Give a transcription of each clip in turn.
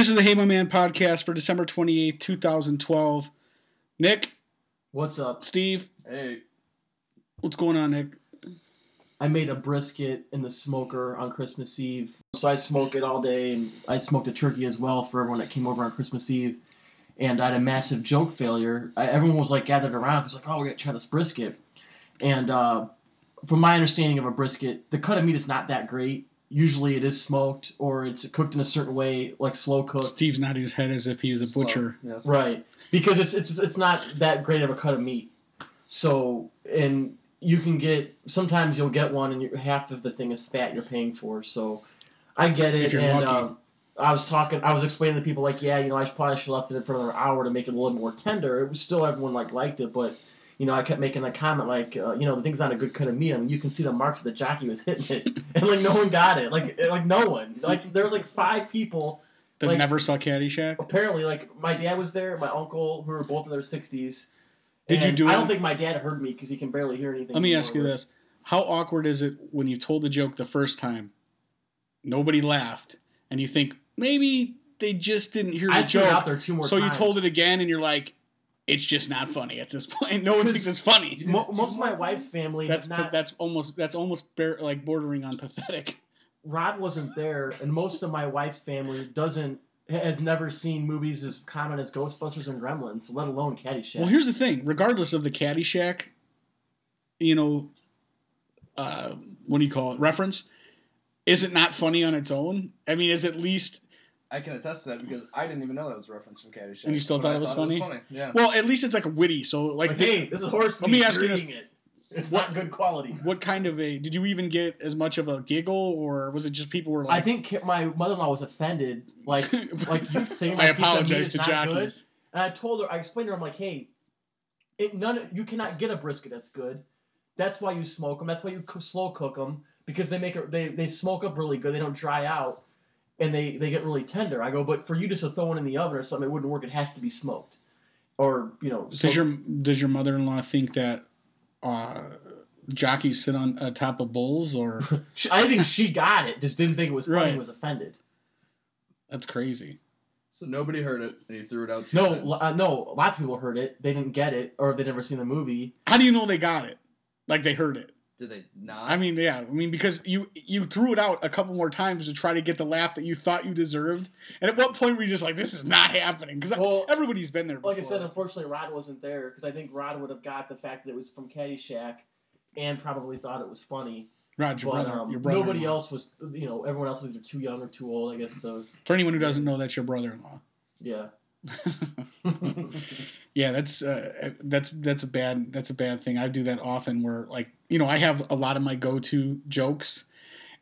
This is the Hey My Man Podcast for December 28th, 2012. Nick. What's up? Steve. Hey. What's going on, Nick? I made a brisket in the smoker on Christmas Eve. So I smoke it all day, and I smoked a turkey as well for everyone that came over on Christmas Eve. And I had a massive joke failure. Everyone was like gathered around. I was like, oh, we're going to try this brisket. And from my understanding of a brisket, the cut of meat is not that great. Usually it is smoked or it's cooked in a certain way, like slow cooked. Steve's nodding his head as if he is a butcher. Yes. Right. Because it's not that great of a cut of meat. So, and you can get, sometimes you'll get one and half of the thing is fat you're paying for. So I get it. If you're lucky. I was explaining to people, like, yeah, you know, I probably should have left it for another hour to make it a little more tender. It was still, everyone, like, liked it, but, you know, I kept making the comment, like, you know, the thing's not a good cut of meat. I mean, you can see the marks that the jockey was hitting it, and, like, no one got it. Like no one. Like, there was, like, five people. That like, never saw Caddyshack? Apparently, like, my dad was there, my uncle, who were both in their 60s. Did you do it? I don't think my dad heard me, because he can barely hear anything. Let me ask you this. How awkward is it when you told the joke the first time, nobody laughed, and you think, maybe they just didn't hear the joke. Out there two more times. You told it again, and you're like, "It's just not funny at this point. No one thinks it's funny." Most of my wife's family. That's almost bordering on pathetic. Rod wasn't there, and most of my wife's family has never seen movies as common as Ghostbusters and Gremlins, let alone Caddyshack. Well, here's the thing: regardless of the Caddyshack, you know, what do you call it? Reference, is it not funny on its own? I mean, is at least. I can attest to that because I didn't even know that was a reference from Caddyshack. And you still thought it was funny? Yeah. Well, at least it's like witty. So like, hey, this is horse meat. Let me ask you this: it's not good quality. What kind of did you even get as much of a giggle, or was it just people were like? I think my mother-in-law was offended. Like you saying, like, I apologize to jockeys. And I told her, I explained to her, I'm like, hey, you cannot get a brisket that's good. That's why you smoke them. That's why you slow cook them because they make it. They smoke up really good. They don't dry out. And they get really tender. I go, but for you just to throw one in the oven or something, it wouldn't work. It has to be smoked, or you know. Does your mother-in-law think that jockeys sit on top of bulls? Or I think she got it, just didn't think it was funny. Right. Was offended. That's crazy. So nobody heard it, and you threw it out. No, lots of people heard it. They didn't get it, or they never seen the movie. How do you know they got it? Like they heard it. Did they not? I mean, yeah. I mean, because you threw it out a couple more times to try to get the laugh that you thought you deserved. And at what point were you just like, this is not happening? Because everybody's been there before. Like I said, unfortunately, Rod wasn't there. Because I think Rod would have got the fact that it was from Caddyshack and probably thought it was funny. Rod, your brother. Nobody else was, you know, everyone else was either too young or too old, I guess. To... For anyone who doesn't know, that's your brother-in-law. Yeah. Yeah, that's a bad thing. I do that often where, like, you know, I have a lot of my go-to jokes,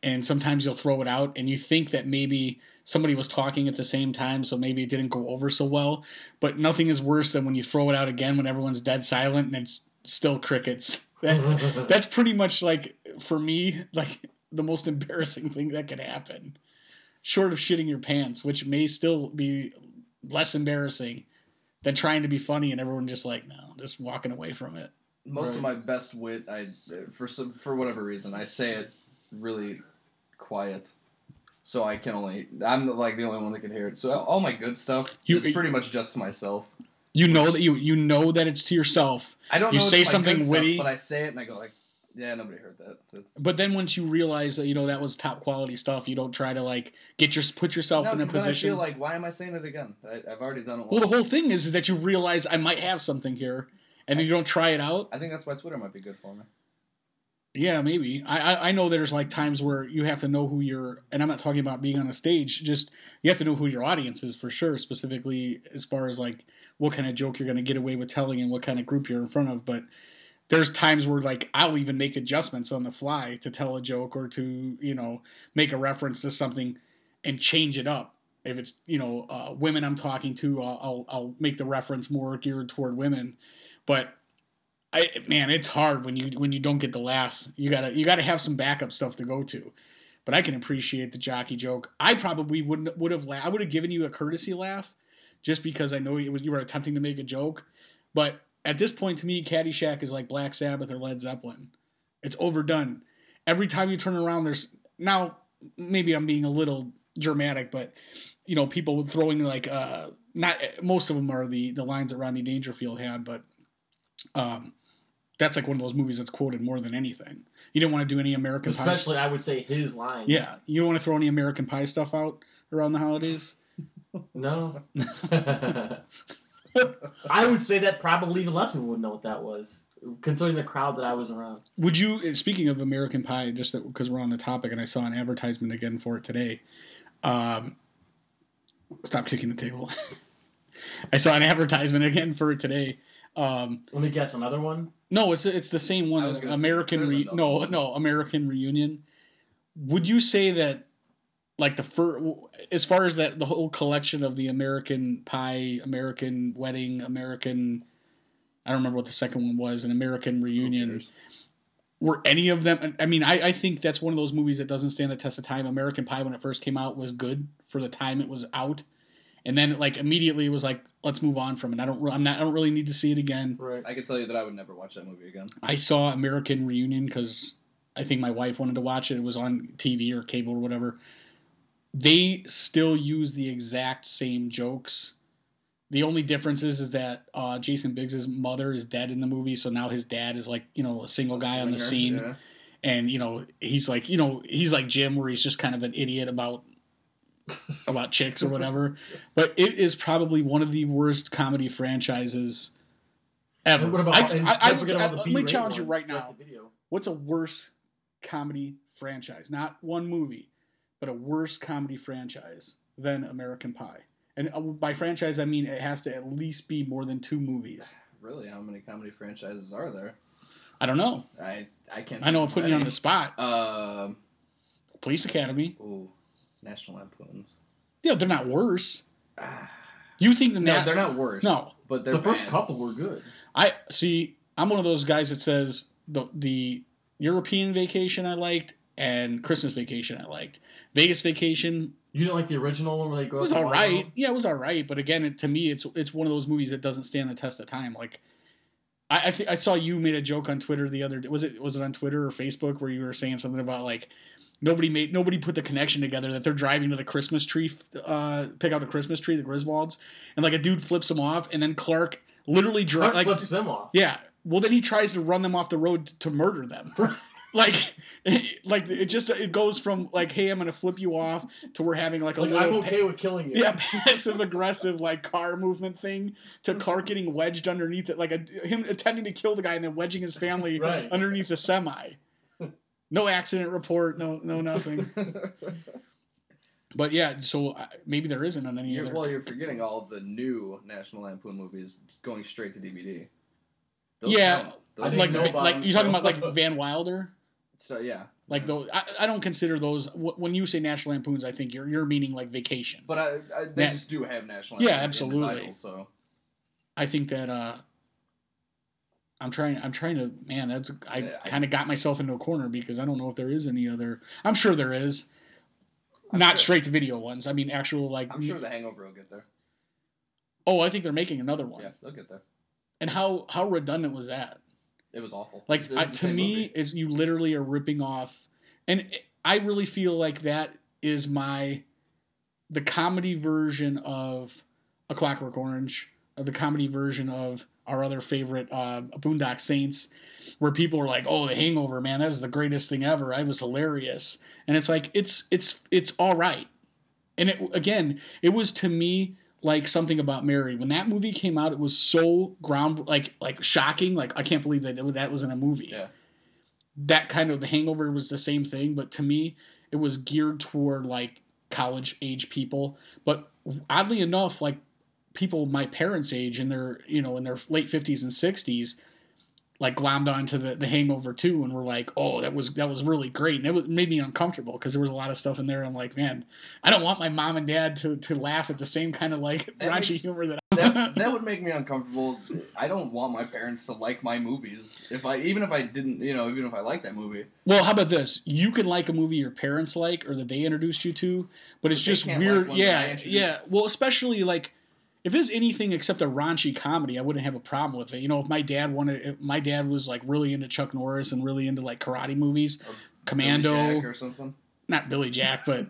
and sometimes you'll throw it out and you think that maybe somebody was talking at the same time, so maybe it didn't go over so well, but nothing is worse than when you throw it out again when everyone's dead silent and it's still crickets. That's pretty much, like, for me, like, the most embarrassing thing that could happen, short of shitting your pants, which may still be less embarrassing than trying to be funny and everyone just like, no, just walking away from it. Most of my best wit, for whatever reason, I say it really quiet. So I'm like the only one that can hear it. So all my good stuff is pretty much just to myself. You know that you know that it's to yourself. I don't know. You say something witty, stuff, but I say it and I go like, yeah, nobody heard that. But then once you realize that, you know, that was top quality stuff, you don't try to, like, put yourself in a position. I feel like, why am I saying it again? I've already done it once. Well, the whole thing is that you realize I might have something here, and then you don't try it out. I think that's why Twitter might be good for me. Yeah, maybe. I know there's, like, times where you have to know who your, and I'm not talking about being on a stage, just you have to know who your audience is for sure, specifically as far as, like, what kind of joke you're going to get away with telling and what kind of group you're in front of, but... There's times where, like, I'll even make adjustments on the fly to tell a joke or to, you know, make a reference to something and change it up. If it's, you know, women I'm talking to, I'll make the reference more geared toward women. But it's hard when you don't get the laugh. You gotta have some backup stuff to go to. But I can appreciate the jockey joke. I probably would have given you a courtesy laugh just because I know you were attempting to make a joke, but. At this point, to me, Caddyshack is like Black Sabbath or Led Zeppelin. It's overdone. Every time you turn around, there's... Now, maybe I'm being a little dramatic, but you know, people throwing like not most of them are the lines that Rodney Dangerfield had, but that's like one of those movies that's quoted more than anything. You don't want to do any American Pie. Especially, I would say his lines. Yeah, you don't want to throw any American Pie stuff out around the holidays. No. I would say that probably even less people would know what that was, considering the crowd that I was around. Would you, speaking of American Pie, just because we're on the topic and I saw an advertisement again for it today. Stop kicking the table. I saw an advertisement again for it today. Let me guess, another one? No, it's the same one. American Reunion. Would you say that, like as far as that, the whole collection of the American Pie, American Wedding, American, I don't remember what the second one was, an American Reunion. Were any of them? I mean, I think that's one of those movies that doesn't stand the test of time. American Pie, when it first came out, was good for the time it was out, and then like immediately it was like, let's move on from it. I don't really need to see it again. Right. I can tell you that I would never watch that movie again. I saw American Reunion because I think my wife wanted to watch it. It was on TV or cable or whatever. They still use the exact same jokes. The only difference is that Jason Biggs' mother is dead in the movie, so now his dad is like, you know, a single guy on the scene. Yeah. And, you know, he's like Jim, where he's just kind of an idiot about chicks or whatever. But it is probably one of the worst comedy franchises ever. What about, let me challenge you right now. What's a worse comedy franchise? Not one movie, but a worse comedy franchise than American Pie. And by franchise, I mean it has to at least be more than two movies. Really? How many comedy franchises are there? I don't know. I can't. I know I'm putting you on the spot. Police Academy. Ooh, National Lampoons. Yeah, they're not worse. You think they're not worse. No. But the first couple were good. I'm one of those guys that says the European Vacation I liked and Christmas Vacation I liked. Vegas Vacation... You didn't like the original one where they go? It was all right. Yeah, it was all right. But again, to me, it's one of those movies that doesn't stand the test of time. Like, I saw you made a joke on Twitter the other day. Was it on Twitter or Facebook where you were saying something about like nobody put the connection together that they're driving to the Christmas tree, pick out a Christmas tree, the Griswolds, and like a dude flips them off, and then Clark literally flips them off. Yeah. Well, then he tries to run them off the road to murder them. Like it goes from like, hey, I'm gonna flip you off to we're having like a like, little I'm okay with killing you. Yeah, passive aggressive like car movement thing to Clark getting wedged underneath it, like him attempting to kill the guy and then wedging his family underneath the semi. No accident report. No nothing. But yeah, so maybe there isn't on any other. Well, you're forgetting all the new National Lampoon movies going straight to DVD. Those yeah, like you're talking about like Van Wilder. So yeah, like those, I don't consider those. When you say National Lampoons, I think you're meaning like Vacation. But they just do have National Lampoons. Yeah, absolutely. In the title, so I think that I'm trying to. Man, I kind of got myself into a corner because I don't know if there is any other. I'm sure there is. Straight to video ones. I mean, actual like. I'm sure The Hangover will get there. Oh, I think they're making another one. Yeah, they'll get there. And how redundant was that? It was awful. Like to me, is you literally are ripping off, and I really feel like that is the comedy version of A Clockwork Orange, of the comedy version of our other favorite Boondock Saints, where people are like, "Oh, The Hangover, man, that is the greatest thing ever. I was hilarious," and it's like it's all right. And it was to me. Like Something About Mary. When that movie came out, it was so like shocking. Like, I can't believe that was in a movie. Yeah. That kind of The Hangover was the same thing, but to me, it was geared toward like college age people. But oddly enough, like people my parents' age in their late 50s and 60s, like glommed onto the Hangover 2 and were like, oh, that was really great. And it made me uncomfortable because there was a lot of stuff in there. I'm like, man, I don't want my mom and dad to laugh at the same kind of like raunchy humor that I that would make me uncomfortable. I don't want my parents to like my movies. Even if I like that movie. Well, how about this? You can like a movie your parents like or that they introduced you to, but it's just weird. Like yeah. Well, especially like, if it's anything except a raunchy comedy, I wouldn't have a problem with it. You know, if my dad was like really into Chuck Norris and really into like karate movies, Commando, or something. not Billy Jack, but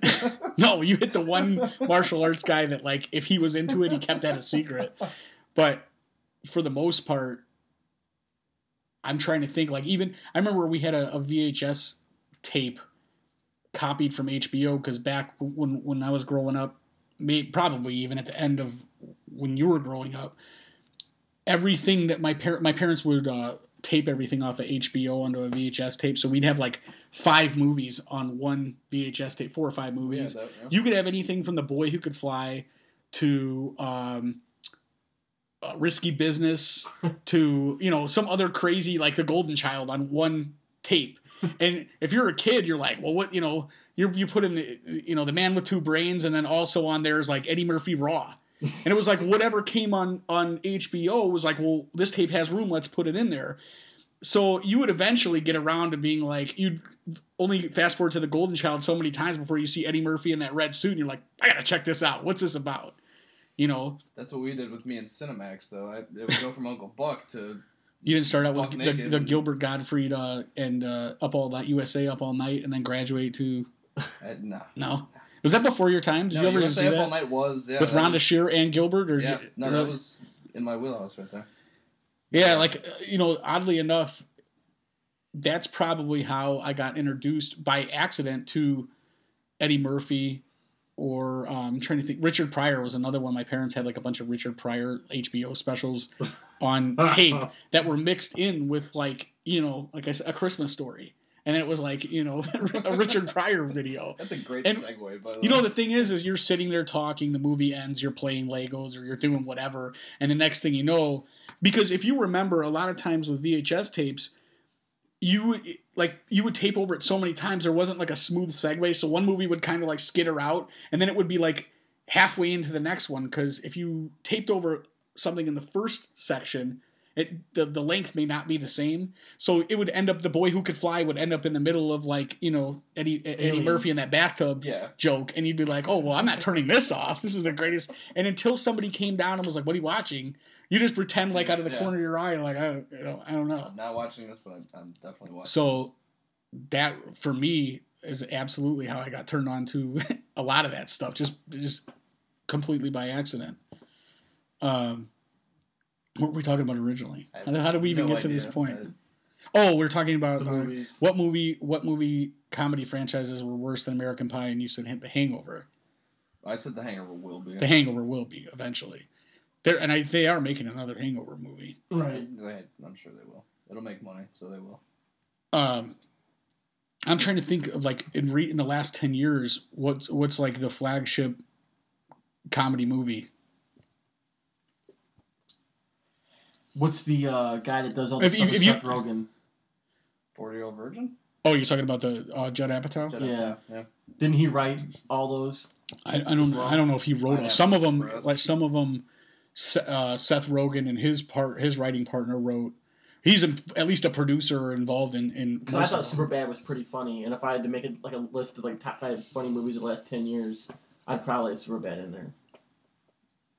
no, you hit the one martial arts guy that, like, if he was into it, he kept that a secret. But for the most part, I'm trying to think, like, even I remember we had a VHS tape copied from HBO, because back when I was growing up, probably even at the end of when you were growing up, everything that my parents would tape everything off of HBO onto a VHS tape. So we'd have like 5 movies on one VHS tape, 4 or 5 movies. Yeah, yeah. You could have anything from The Boy Who Could Fly to Risky Business to, you know, some other crazy, like The Golden Child on one tape. And if you're a kid, you're like, well, what, you know, you put in the, you know, The Man with Two Brains. And then also on there is like Eddie Murphy Raw. And it was like whatever came on HBO was like, well, this tape has room. Let's put it in there. So you would eventually get around to being like, you'd only fast forward to The Golden Child so many times before you see Eddie Murphy in that red suit. And you're like, I got to check this out. What's this about? You know, that's what we did with me and Cinemax, though. It would go from Uncle Buck to... You didn't start out with the Gilbert Gottfried and Up All Night, USA Up All Night, and then graduate to... No. No? Was that before your time? Did you ever see that? Up All Night was... Yeah, with Rhonda Shearer and Gilbert? Or yeah. No, that was in my wheelhouse right there. Yeah, like, you know, oddly enough, that's probably how I got introduced by accident to Eddie Murphy or I'm trying to think. Richard Pryor was another one. My parents had like a bunch of Richard Pryor HBO specials on tape that were mixed in with, like, you know, like I said, A Christmas Story. And it was like, you know, a Richard Pryor video. That's a great segue, by the way. You know, the thing is you're sitting there talking, the movie ends, you're playing Legos or you're doing whatever. And the next thing you know, because if you remember, a lot of times with VHS tapes, you would tape over it so many times. There wasn't like a smooth segue. So one movie would kind of like skitter out and then it would be like halfway into the next one. Because if you taped over something in the first section, the length may not be the same. So it would end up, The Boy Who Could Fly would end up in the middle of, like, you know, Eddie Murphy in that bathtub joke. And you'd be like, oh, well, I'm not turning this off. This is the greatest. And until somebody came down and was like, what are you watching? You just pretend like out of the corner of your eye, like, I don't know. I'm not watching this, but I'm definitely watching this. That, for me, is absolutely how I got turned on to a lot of that stuff. Just completely by accident. What were we talking about originally? How did we even get to this point? We're talking about what movie comedy franchises were worse than American Pie, and you said The Hangover. I said The Hangover will be. The Hangover will be eventually. They are making another Hangover movie. Right. I'm sure they will. It'll make money, so they will. I'm trying to think of, like, in the last 10 years, what's like the flagship comedy movie. What's the guy that does all the stuff with Seth Rogen? 40-Year-Old Virgin? Oh, you're talking about the Judd Apatow? Yeah. Didn't he write all those? I don't know if he wrote them. Some of them, like some of them, Seth Rogen and his writing partner wrote. He's at least a producer involved in. Because I thought Superbad was pretty funny, and if I had to make it like a list of like top 5 funny movies of the last 10 years, I'd probably have Superbad in there.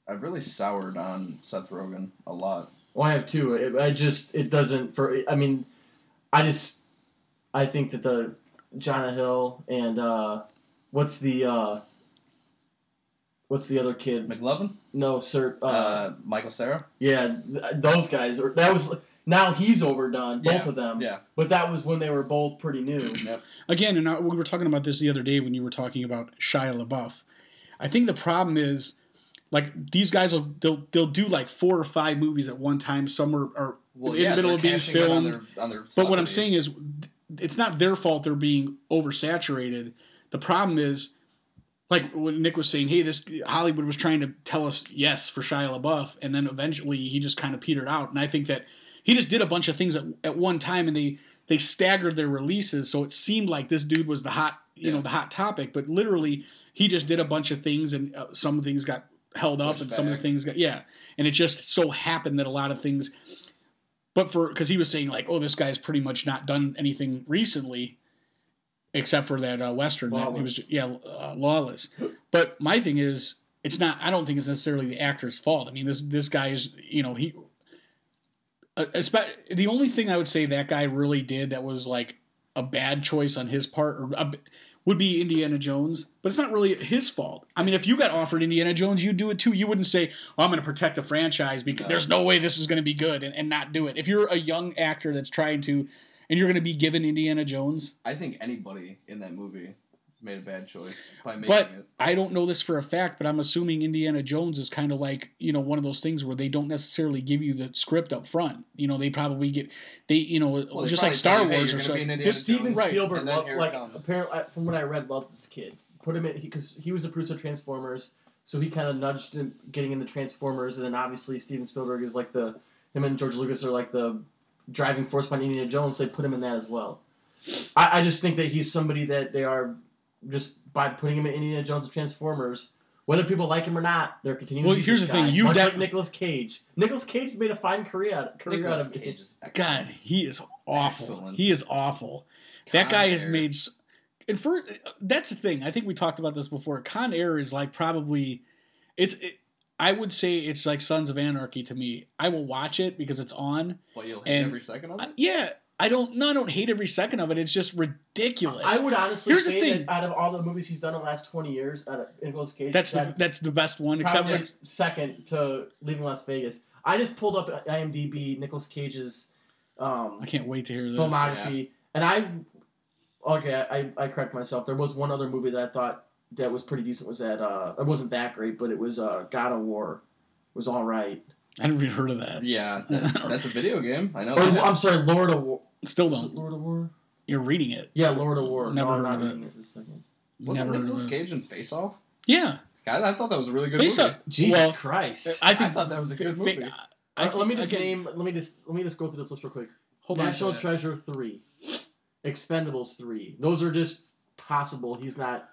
I've really soured on Seth Rogen a lot. Well, I have two. I think that the Jonah Hill and what's the other kid? McLovin? No, sir. Michael Cera? Yeah, those guys. Now he's overdone, both of them. Yeah. But that was when they were both pretty new. Yep. Again, and we were talking about this the other day when you were talking about Shia LaBeouf. I think the problem is, like, these guys they'll do like 4 or 5 movies at one time. Some are in the middle of being filmed. On their but what I'm saying is, it's not their fault they're being oversaturated. The problem is, like what Nick was saying, hey, this Hollywood was trying to tell us yes for Shia LaBeouf, and then eventually he just kind of petered out. And I think that he just did a bunch of things at one time, and they staggered their releases, so it seemed like this dude was the hot the hot topic. But literally, he just did a bunch of things, and some things got held up and some of the things got and it just so happened that a lot of things, but because he was saying like, oh, this guy's pretty much not done anything recently except for that Western that he was Lawless. But my thing is, I don't think it's necessarily the actor's fault. I mean, this guy is, you know, he the only thing I would say that guy really did that was like a bad choice on his part, or would be Indiana Jones, but it's not really his fault. I mean, if you got offered Indiana Jones, you'd do it too. You wouldn't say, oh, I'm going to protect the franchise because there's no way this is going to be good and not do it. If you're a young actor that's trying to, and you're going to be given Indiana Jones. I think anybody in that movie made a bad choice by making it. I don't know this for a fact, but I'm assuming Indiana Jones is kind of like, you know, one of those things where they don't necessarily give you the script up front. You know, they probably get, they, you know, well, just like Star Wars or something. This Steven Spielberg, apparently, from what I read, loved this kid. Put him in, because he was a producer of Transformers, so he kind of nudged him getting into Transformers, and then obviously Steven Spielberg is like the, him and George Lucas are like the driving force behind Indiana Jones, so they put him in that as well. I just think that he's somebody that they are, just by putting him in Indiana Jones and Transformers, whether people like him or not, they're continuing to here's the thing. Much like Nicolas Cage. Nicolas Cage made a fine career out of Cage. God, he is awful. Excellent. He is awful. That guy has made... And for, that's the thing. I think we talked about this before. Con Air is like probably... I would say it's like Sons of Anarchy to me. I will watch it because it's on. Well, you'll hate every second of it? Yeah. I don't hate every second of it. It's just ridiculous. I would honestly say that out of all the movies he's done in the last 20 years, out of Nicolas Cage, that's the best one. Except like second to Leaving Las Vegas. I just pulled up IMDb Nicolas Cage's. I can't wait to hear this filmography, and I correct myself. There was one other movie that I thought that was pretty decent. Was that it wasn't that great, but it was God of War. It was all right. I never even heard of that. Yeah, that's a video game. I know. I'm sorry, Lord of War. Still don't. Lord of War? You're reading it. Yeah, Lord of War. Never heard of it. Wasn't Nicolas Cage in Face Off? Yeah. God, I thought that was a really good movie. Jesus Christ. I thought that was a good movie. Let me just go through this list real quick. Hold on. National Treasure 3. Expendables 3. Those are just possible. It's not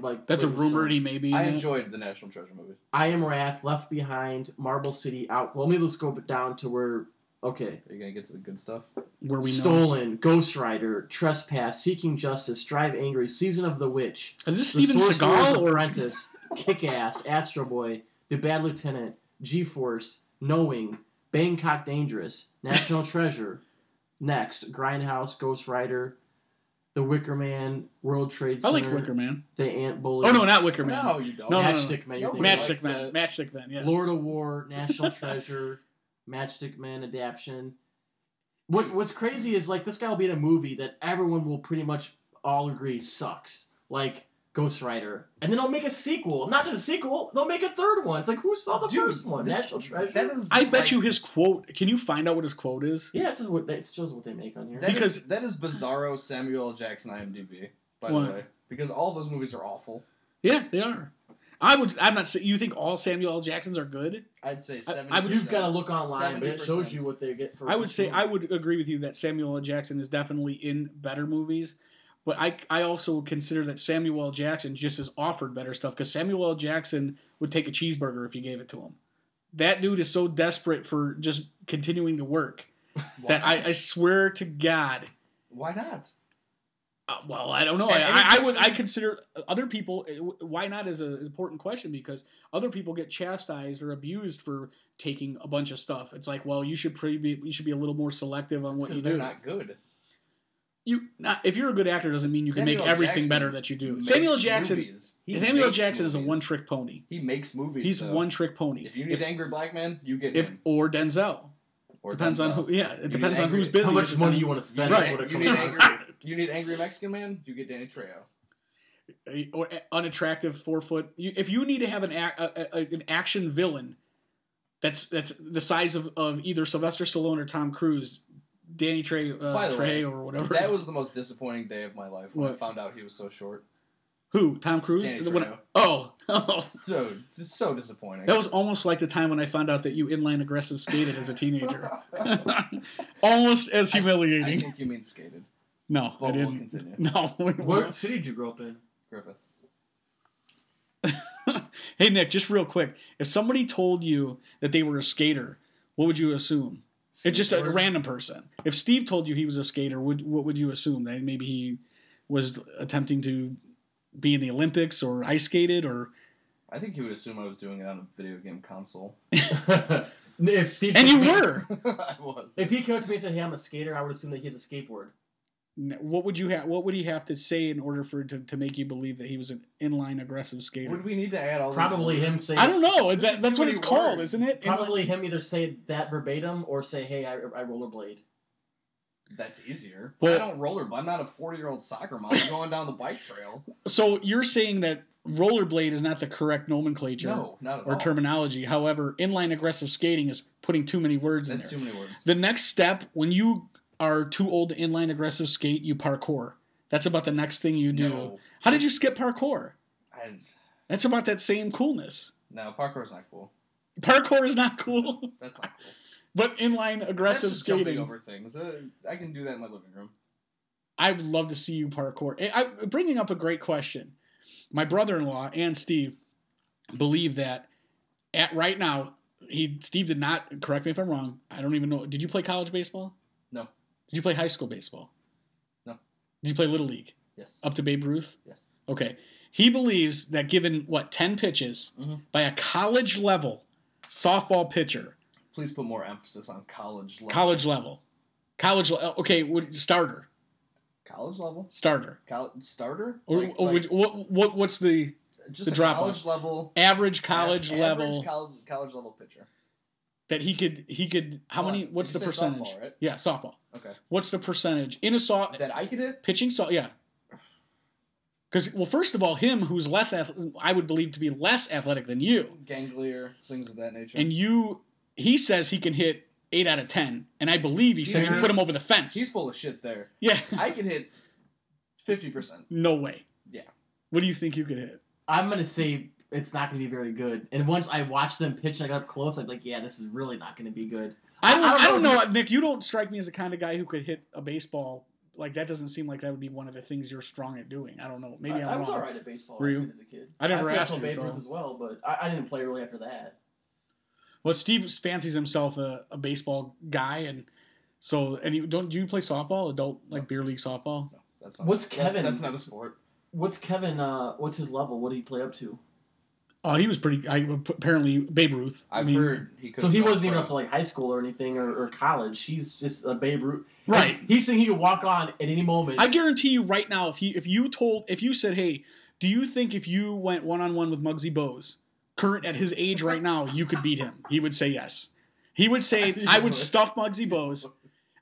like... That's a rumor he may be. I enjoyed the National Treasure movie. I Am Wrath, Left Behind, Marble City, Out... Well, let me just go down to where... Okay. Are you going to get to the good stuff? Where we Stolen, Ghost Rider, Trespass, Seeking Justice, Drive Angry, Season of the Witch. Is this Steven Seagal? Or Apprentice, Kick-Ass, Astro Boy, The Bad Lieutenant, G-Force, Knowing, Bangkok Dangerous, National Treasure, Next, Grindhouse, Ghost Rider, The Wicker Man, World Trade Center. I like Wicker Man. The Ant Bully. Oh, no, not Wicker Man. No, you don't. Matchstick Man. Matchstick Man, yes. Lord of War, National Treasure... Matchstick Man adaptation. What's crazy is like this guy will be in a movie that everyone will pretty much all agree sucks, like Ghost Rider, and then they'll make a sequel. Not just a sequel, they'll make a third one. It's like who saw the first one? National Treasure. I bet you his quote. Can you find out what his quote is? Yeah, it's just what they make on here. That is bizarro Samuel L. Jackson IMDb. By the way, because all those movies are awful. Yeah, they are. I'm not saying you think all Samuel L. Jacksons are good. I'd say 70%. You've got to look online, but it shows you what they get for. I would agree with you that Samuel L. Jackson is definitely in better movies, but I also consider that Samuel L. Jackson just is offered better stuff because Samuel L. Jackson would take a cheeseburger if you gave it to him. That dude is so desperate for just continuing to work that I swear to God. Why not? Well, I don't know. I consider other people. Why not is an important question because other people get chastised or abused for taking a bunch of stuff. It's like, well, you should be a little more selective on what you do. They're not good. If you're a good actor, doesn't mean you can make everything better that you do. Samuel Jackson is a one-trick pony. He makes movies. He's one-trick pony. If you need angry black man, you get him. Or Denzel. Depends on who's busy. How much money you want to spend? Right. You need angry Mexican man? You get Danny Trejo. Or unattractive 4-foot. If you need to have an action villain that's the size of either Sylvester Stallone or Tom Cruise, Danny Trejo or whatever. That was the most disappointing day of my life when I found out he was so short. Who? Tom Cruise? Danny Trejo. Oh. It's so disappointing. That was almost like the time when I found out that you inline aggressive skated as a teenager. Almost as humiliating. I think you mean skated. No, but I didn't. We'll continue. No, what city did you grow up in? Griffith. Hey, Nick, just real quick. If somebody told you that they were a skater, what would you assume? It's just a random person. If Steve told you he was a skater, what would you assume? That maybe he was attempting to be in the Olympics or ice skated or... I think he would assume I was doing it on a video game console. If Steve and you were! I was. If he came up to me and said, hey, I'm a skater, I would assume that he has a skateboard. What would he have to say in order for to make you believe that he was an inline aggressive skater? Would we need to add all this? Probably him saying... I don't know. That's what it's called, isn't it? Probably him either say that verbatim or say, hey, I rollerblade. That's easier. Well, I don't rollerblade. I'm not a 40-year-old soccer mom going down the bike trail. So you're saying that rollerblade is not the correct nomenclature or terminology. However, inline aggressive skating is putting too many words in there. That's too many words. The next step, when you... are too old to inline aggressive skate, you parkour. That's about the next thing you do. No. How did you skip parkour? That's about that same coolness. No, parkour is not cool. Parkour is not cool? That's not cool. But inline aggressive that's just skating. Jumping over things. I can do that in my living room. I would love to see you parkour. Bringing up a great question. My brother-in-law and Steve believe that right now, Steve did not, correct me if I'm wrong, I don't even know, did you play college baseball? No. Did you play high school baseball? No. Did you play Little League? Yes. Up to Babe Ruth? Yes. Okay. He believes that given, 10 pitches by a college-level softball pitcher. Please put more emphasis on college-level. College-level. College-level. Okay, starter. College-level? Starter. Starter? What's the just the drop college-level. Average college-level. Average college-level pitcher. That he could. How many? What's the percentage? Softball, right? Yeah, softball. Okay. What's the percentage in a softball that I could hit? Pitching softball. Yeah. Because first of all, him who's I would believe to be less athletic than you. Ganglier things of that nature. And he says he can hit 8 out of 10, and I believe he says you put him over the fence. He's full of shit there. Yeah. I could hit 50%. No way. Yeah. What do you think you could hit? I'm gonna say. It's not going to be very good. And once I watched them pitch and I got up close, I'd be like, yeah, this is really not going to be good. I don't know. Nick, you don't strike me as the kind of guy who could hit a baseball. Like, that doesn't seem like that would be one of the things you're strong at doing. I don't know. Maybe I'm wrong. I was all right at baseball as a kid. I never asked you. I played Babe Ruth as well, but I didn't play really after that. Well, Steve fancies himself a baseball guy. And do you play softball? Adult, beer league softball? No, that's not Kevin? That's not a sport. What's Kevin, what's his level? What did he play up to? Oh, he was pretty. Apparently, Babe Ruth. I've heard. So he wasn't even up to high school or anything or college. He's just a Babe Ruth. Right. And he's saying he could walk on at any moment. I guarantee you, right now, if you said, "Hey, do you think if you went one-on-one with Muggsy Bogues, current at his age right now, you could beat him?" He would say yes. He would say, "I would stuff Muggsy Bogues.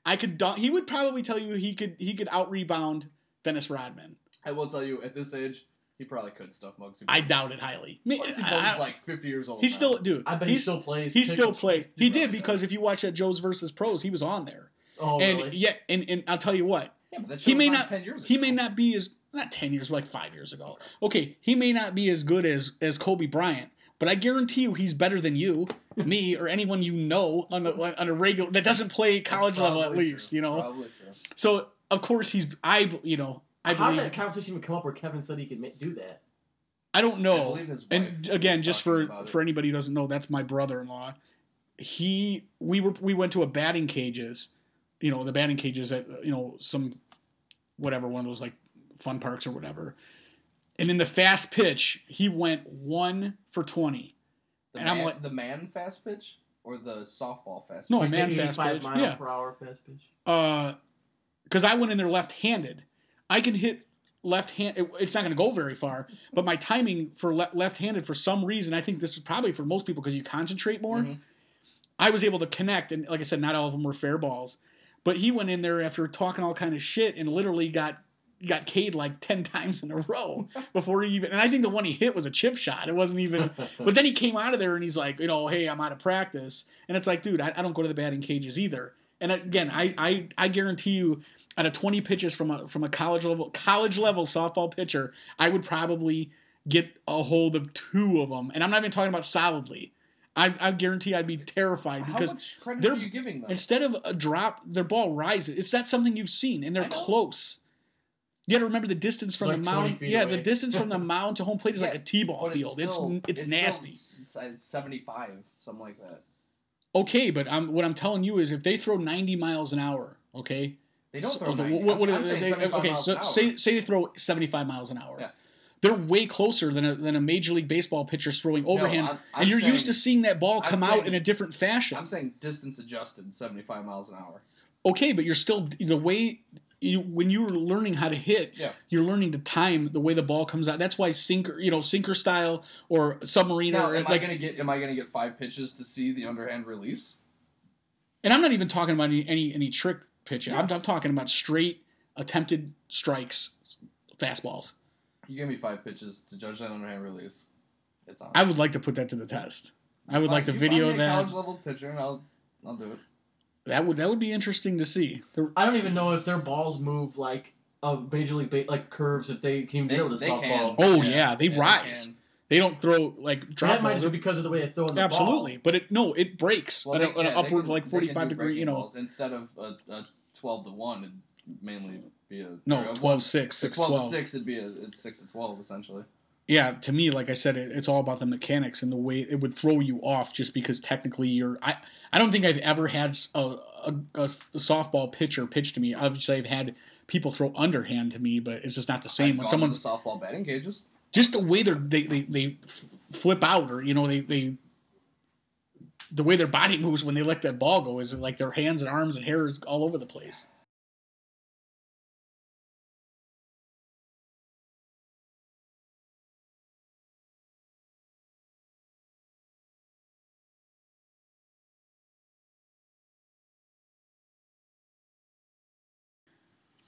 I could." He would probably tell you he could out-rebound Dennis Rodman. I will tell you at this age. He probably could stuff Muggsy Bogues. I doubt it highly. Muggsy Bogues is 50 years old. He's still, dude. I bet he still plays. He still plays. He did because if you watch at Joe's versus Pros, he was on there. Oh, really? Yeah, and I'll tell you what. Yeah, but that show was not 10 years ago. He may not be as not 10 years, 5 years ago. Okay, he may not be as good as Kobe Bryant, but I guarantee you he's better than you, me, or anyone you know on a regular that doesn't play college level at least. True. You know. Probably true. So of course I believe that conversation would come up where Kevin said he could do that. I don't know. And again, just for anybody who doesn't know, that's my brother-in-law. We went to a batting cages, the batting cages at one of those fun parks or whatever. And in the fast pitch, he went 1 for 20. The man fast pitch or the softball fast pitch? No, man fast pitch. 85 mile per hour fast pitch. Because I went in there left-handed. I can hit left hand. It's not going to go very far, but my timing for left-handed for some reason, I think this is probably for most people because you concentrate more. Mm-hmm. I was able to connect, and like I said, not all of them were fair balls. But he went in there after talking all kind of shit and literally got K'd 10 times in a row before he even. And I think the one he hit was a chip shot. It wasn't even. But then he came out of there and he's like, hey, I'm out of practice. And it's like, dude, I don't go to the batting cages either. And again, I guarantee you. Out of 20 pitches from a college level softball pitcher, I would probably get a hold of 2 of them, and I'm not even talking about solidly. I guarantee I'd be terrified because how much credit are you giving them? Instead of a drop, their ball rises. It's not something you've seen, and they're close. You got to remember the distance from the mound. Yeah, the distance from the mound to home plate is like a t-ball field. It's nasty. It's 75, something like that. Okay, but what I'm telling you is if they throw 90 miles an hour, okay. They don't throw 90. Say they throw 75 miles an hour. Yeah. They're way closer than a Major League Baseball pitcher throwing overhand. I'm you're used to seeing that ball come out in a different fashion. I'm saying distance adjusted, 75 miles an hour. Okay, but you're still – the way – when you're learning how to hit, you're learning to time the way the ball comes out. That's why sinker, you know, sinker style or submarine. Now, am I gonna get five pitches to see the underhand release? And I'm not even talking about any trick pitching. Yeah. I'm talking about straight attempted strikes, fastballs. You give me five pitches to judge that underhand release. It's on. I would like to put that to the test. I would like to video that. College level pitcher, and I'll do it. That would be interesting to see. I don't even know if their balls move like a major league like curves. If they can deal with a softball. Oh yeah, they rise. They don't throw like drop balls. That might be because of the way they throw the ball. Absolutely, but it breaks an upward like 45 degree. You know, instead of a 12-1, it'd mainly be a 12-6, 6-12 It'd be it's 6-12 essentially. Yeah, to me, like I said, it's all about the mechanics and the way it would throw you off just because technically you're... I don't think I've ever had a softball pitcher pitch to me. Obviously, I've had people throw underhand to me, but it's just not the same. When someone's softball batting cages. Just the way they flip out or, you know, they the way their body moves when they let that ball go is like their hands and arms and hair is all over the place.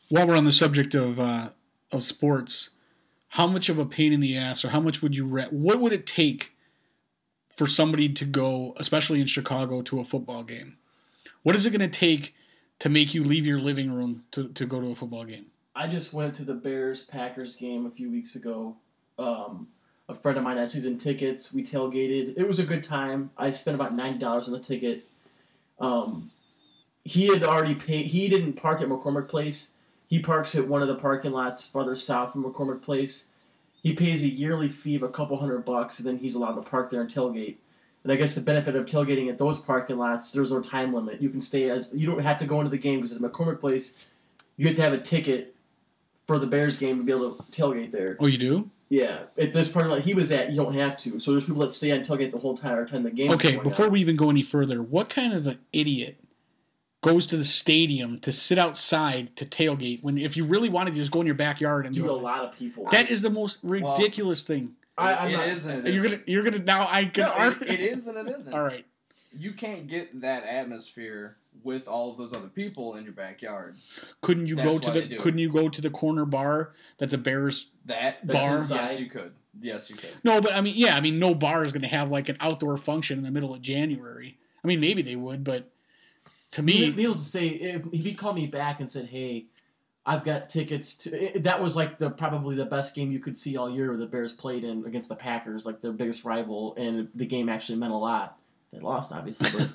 While we're on the subject of sports, how much of a pain in the ass, or how much would you what would it take for somebody to go, especially in Chicago, to a football game? What is it going to take to make you leave your living room to go to a football game? I just went to the Bears-Packers game a few weeks ago. A friend of mine had season tickets. We tailgated. It was a good time. I spent about $90 on the ticket. He had already paid. He didn't park at McCormick Place. He parks at one of the parking lots farther south from McCormick Place. He pays a yearly fee of a couple $100, and then he's allowed to park there and tailgate. And I guess the benefit of tailgating at those parking lots, there's no time limit. You can stay you don't have to go into the game because at McCormick Place, you have to have a ticket for the Bears game to be able to tailgate there. Oh, you do? Yeah. At this parking lot he was at, you don't have to. So there's people that stay and tailgate the whole time or attend the game. Okay, before we even go any further, what kind of an idiot goes to the stadium to sit outside to tailgate when if you really wanted to just go in your backyard and do it? A lot of people. That is the most ridiculous thing. It isn't. It is and it isn't. All right. You can't get that atmosphere with all of those other people in your backyard. Couldn't you go to the corner bar that's a Bears bar? Yes, you could. No, but I mean no bar is going to have like an outdoor function in the middle of January. I mean, maybe they would, but to me, needless to say, if he called me back and said, "Hey, I've got tickets to," that was like probably the best game you could see all year. The Bears played in against the Packers, like their biggest rival, and the game actually meant a lot. They lost, obviously, but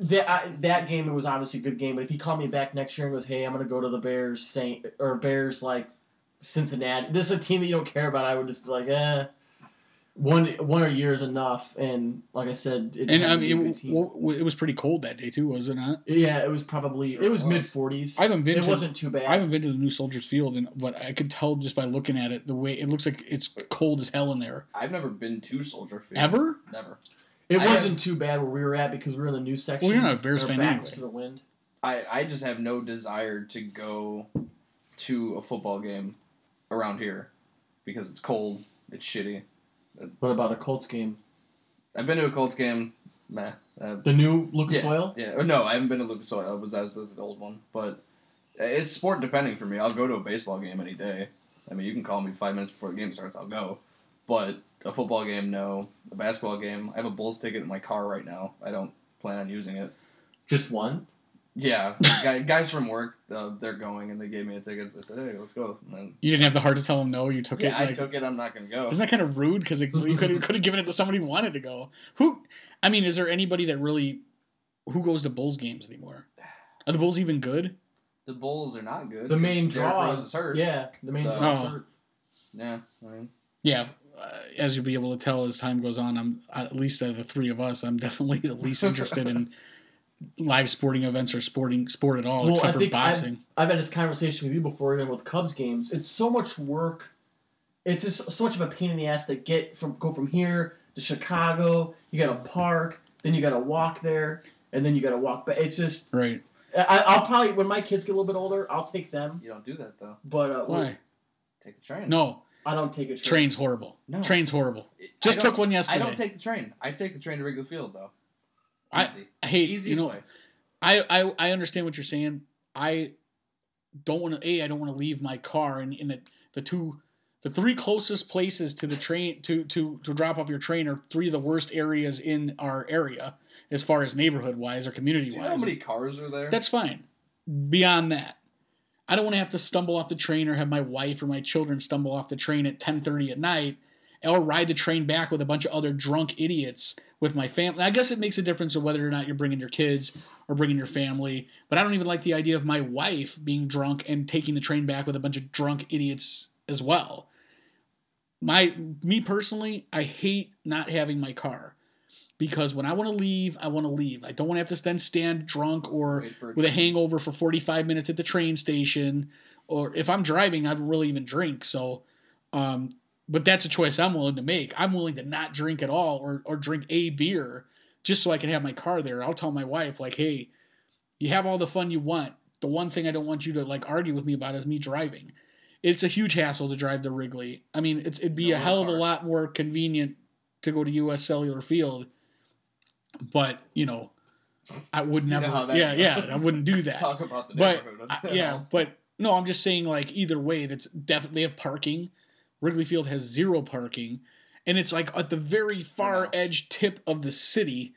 that game. It was obviously a good game. But if he called me back next year and goes, "Hey, I'm going to go to the Bears like Cincinnati. This is a team that you don't care about," I would just be like, "Eh." One a year is enough, and like I said, it was pretty cold that day too, was it not? Yeah, it was probably mid-40s. It wasn't too bad. I haven't been to the new Soldiers Field, but I could tell just by looking at it the way it looks like it's cold as hell in there. I've never been to Soldier Field. Ever? Never. I wasn't too bad where we were at because we were in the news section. Well, you're not a Bears fan anyway. To the wind. I just have no desire to go to a football game around here because it's cold. It's shitty. What about a Colts game? I've been to a Colts game. Meh. The new Lucas Oil? Yeah. Or no, I haven't been to Lucas Oil. That was the old one. But it's sport depending for me. I'll go to a baseball game any day. I mean, you can call me 5 minutes before the game starts. I'll go. But a football game, no. A basketball game, I have a Bulls ticket in my car right now. I don't plan on using it. Just one? Yeah. Guys from work, they're going, and they gave me a ticket. I said, "Hey, let's go." And then, you didn't have the heart to tell them no? You took it? Yeah, I took it. I'm not going to go. Isn't that kind of rude? Because you could have given it to somebody who wanted to go. Is there anybody that really who goes to Bulls games anymore? Are the Bulls even good? The Bulls are not good. The main draw is hurt. Yeah, the main draw is hurt. Yeah. I mean. Yeah. As you'll be able to tell as time goes on, I'm at least the three of us, I'm definitely the least interested in live sporting events or sport at all, except for boxing. I've had this conversation with you before, even with Cubs games. It's so much work. It's just so much of a pain in the ass to go from here to Chicago. You got to park, then you got to walk there, and then you got to walk back. It's just right. I'll probably, when my kids get a little bit older, I'll take them. You don't do that, though. But why? Take the train. No. I don't take a train. Train's horrible. No. Train's horrible. Just took one yesterday. I don't take the train. I take the train to Wrigley Field, though. Easy. Easiest way. I understand what you're saying. I don't want to leave my car in the three closest places to the train to drop off your train are three of the worst areas in our area as far as neighborhood wise or community wise. Do you know how many cars are there? That's fine. Beyond that, I don't want to have to stumble off the train or have my wife or my children stumble off the train at 10:30 at night or ride the train back with a bunch of other drunk idiots with my family. I guess it makes a difference of whether or not you're bringing your kids or bringing your family, but I don't even like the idea of my wife being drunk and taking the train back with a bunch of drunk idiots as well. Me personally, I hate not having my car because when I want to leave, I want to leave. I don't want to have to then stand drunk or with a hangover for 45 minutes at the train station, or if I'm driving, I don't really even drink. So, but that's a choice I'm willing to make. I'm willing to not drink at all or drink a beer just so I can have my car there. I'll tell my wife, like, hey, you have all the fun you want. The one thing I don't want you to, like, argue with me about is me driving. It's a huge hassle to drive to Wrigley. I mean, it'd be a hell of a lot more convenient to go to U.S. Cellular Field. But, you know, I would never. You know how that goes. Yeah, I wouldn't do that. Talk about the neighborhood. But I'm just saying, like, either way, that's definitely a parking. Wrigley Field has zero parking, and it's like at the very far edge tip of the city.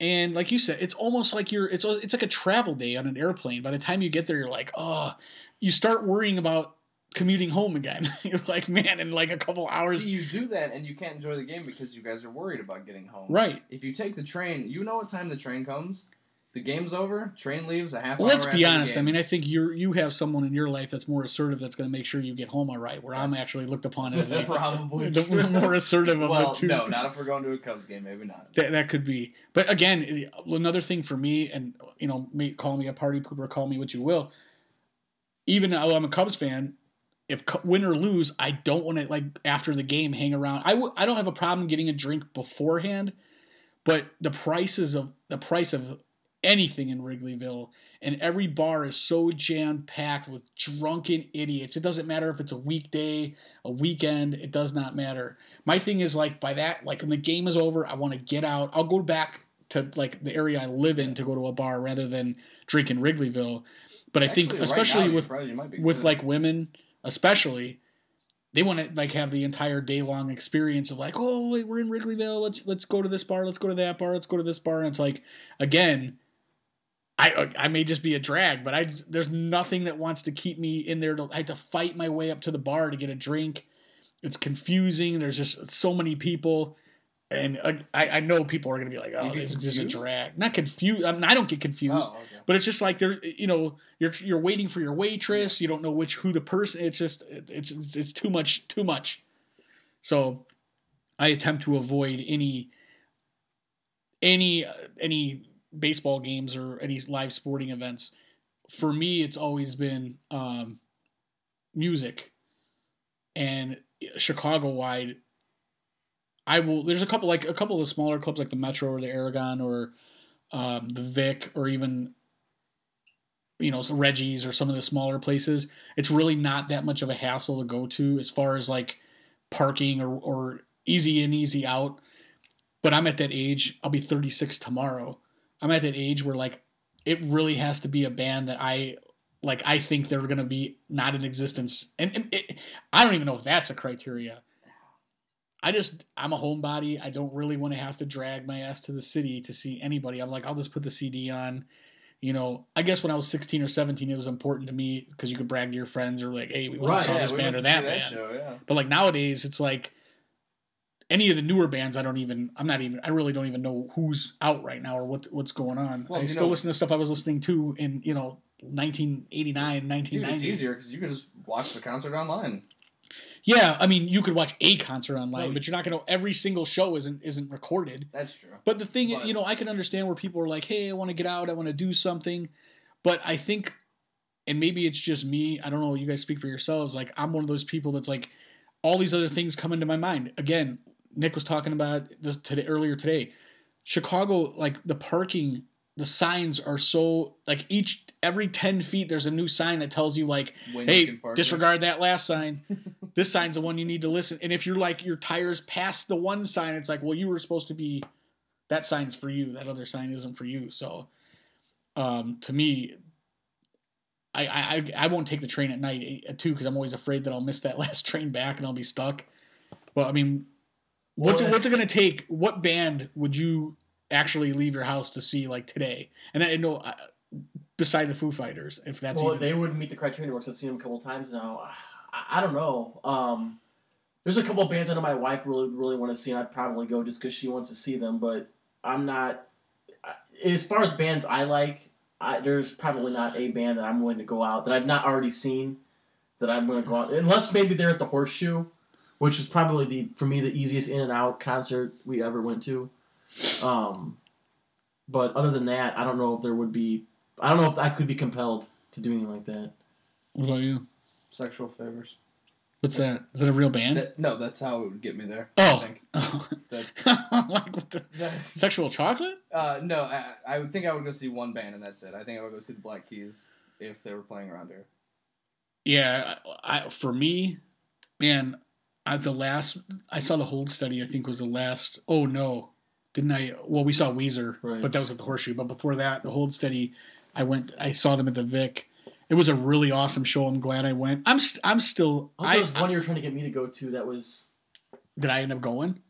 And like you said, it's almost like it's like a travel day on an airplane. By the time you get there, you're like, oh, you start worrying about commuting home again. You're like, man, in like a couple hours. See, you do that and you can't enjoy the game because you guys are worried about getting home. Right. If you take the train, you know what time the train comes. The game's over. Train leaves a half hour. Let's be honest. I mean, I think you have someone in your life that's more assertive that's going to make sure you get home all right. Where I'm actually looked upon as the more assertive of the two. Well, no, not if we're going to a Cubs game. Maybe not. That could be. But again, another thing for me, and you know, call me a party pooper, call me what you will. Even though I'm a Cubs fan, if win or lose, I don't want to like after the game hang around. I don't have a problem getting a drink beforehand, but the price of anything in Wrigleyville, and every bar is so jam-packed with drunken idiots. It doesn't matter if it's a weekday, a weekend. It does not matter. My thing is, like, by that, like, when the game is over, I want to get out. I'll go back to, like, the area I live in to go to a bar rather than drink in Wrigleyville. But I think, especially with like, women, especially, they want to, like, have the entire day-long experience of, like, oh, wait, we're in Wrigleyville. Let's go to this bar. Let's go to that bar. Let's go to this bar. And it's like, again, I may just be a drag, but there's nothing that wants to keep me in there. I have to fight my way up to the bar to get a drink. It's confusing. There's just so many people. And I know people are going to be like, oh, it's just a drag. Not confused. I mean, I don't get confused. Oh, okay. But it's just like, you know, you're waiting for your waitress. You don't know who the person. It's just it's too much. So I attempt to avoid any baseball games or any live sporting events. For me, it's always been music, and Chicago wide. There's a couple of smaller clubs like the Metro or the Aragon or the Vic or even, you know, Reggie's or some of the smaller places. It's really not that much of a hassle to go to as far as like parking or easy in, easy out. But I'm at that age. I'll be 36 tomorrow. I'm at that age where, like, it really has to be a band that I think they're going to be not in existence. And I don't even know if that's a criteria. I'm a homebody. I don't really want to have to drag my ass to the city to see anybody. I'm like, I'll just put the CD on. You know, I guess when I was 16 or 17, it was important to me because you could brag to your friends or like, hey, we went and saw this band or that band. But, like, nowadays, it's like, any of the newer bands, I really don't even know who's out right now or what's going on. Well, I still listen to stuff I was listening to in, you know, 1989, 1990. Dude, it's easier because you can just watch the concert online. Yeah, I mean, you could watch a concert online, but you're not going to. Every single show isn't recorded. That's true. But the thing, you know, I can understand where people are like, hey, I want to get out, I want to do something. But I think, and maybe it's just me, I don't know, you guys speak for yourselves, like, I'm one of those people that's like, all these other things come into my mind. Again, Nick was talking about this earlier today. Chicago, like the parking the signs are so, like, every 10 feet there's a new sign that tells you, like, when hey, disregard that last sign. This sign's the one you need to listen. And if you're, like, your tire's past the one sign, it's like, well, you were supposed to be, that sign's for you. That other sign isn't for you. So, to me, I won't take the train at night, too, because I'm always afraid that I'll miss that last train back and I'll be stuck. Well, I mean, what's it going to take? What band would you actually leave your house to see, like, today? And I know, beside the Foo Fighters, if that's they would meet the criteria because I've seen them a couple times now. I don't know. There's a couple of bands I know my wife really want to see, and I'd probably go just because she wants to see them. But I'm not. As far as bands I like, there's probably not a band that I'm willing to go out that I've not already seen that I'm going to go out, unless maybe they're at the Horseshoe, which is probably for me the easiest in and out concert we ever went to. But other than that, I don't know if there would be. I don't know if I could be compelled to do anything like that. What about you? Sexual Favors. What's that? Is that a real band? No, that's how it would get me there. Oh. I think. Sexual Chocolate? No, I would think I would go see one band and that's it. I think I would go see the Black Keys if they were playing around here. Yeah, for me, man, I saw the Hold Steady, I think was the last. Oh, no. Didn't I? Well, we saw Weezer, right, but that was at the Horseshoe. But before that, the Hold Steady, I saw them at the Vic. It was a really awesome show. I'm glad I went. I'm still. I was one you were trying to get me to go to. That was. Did I end up going?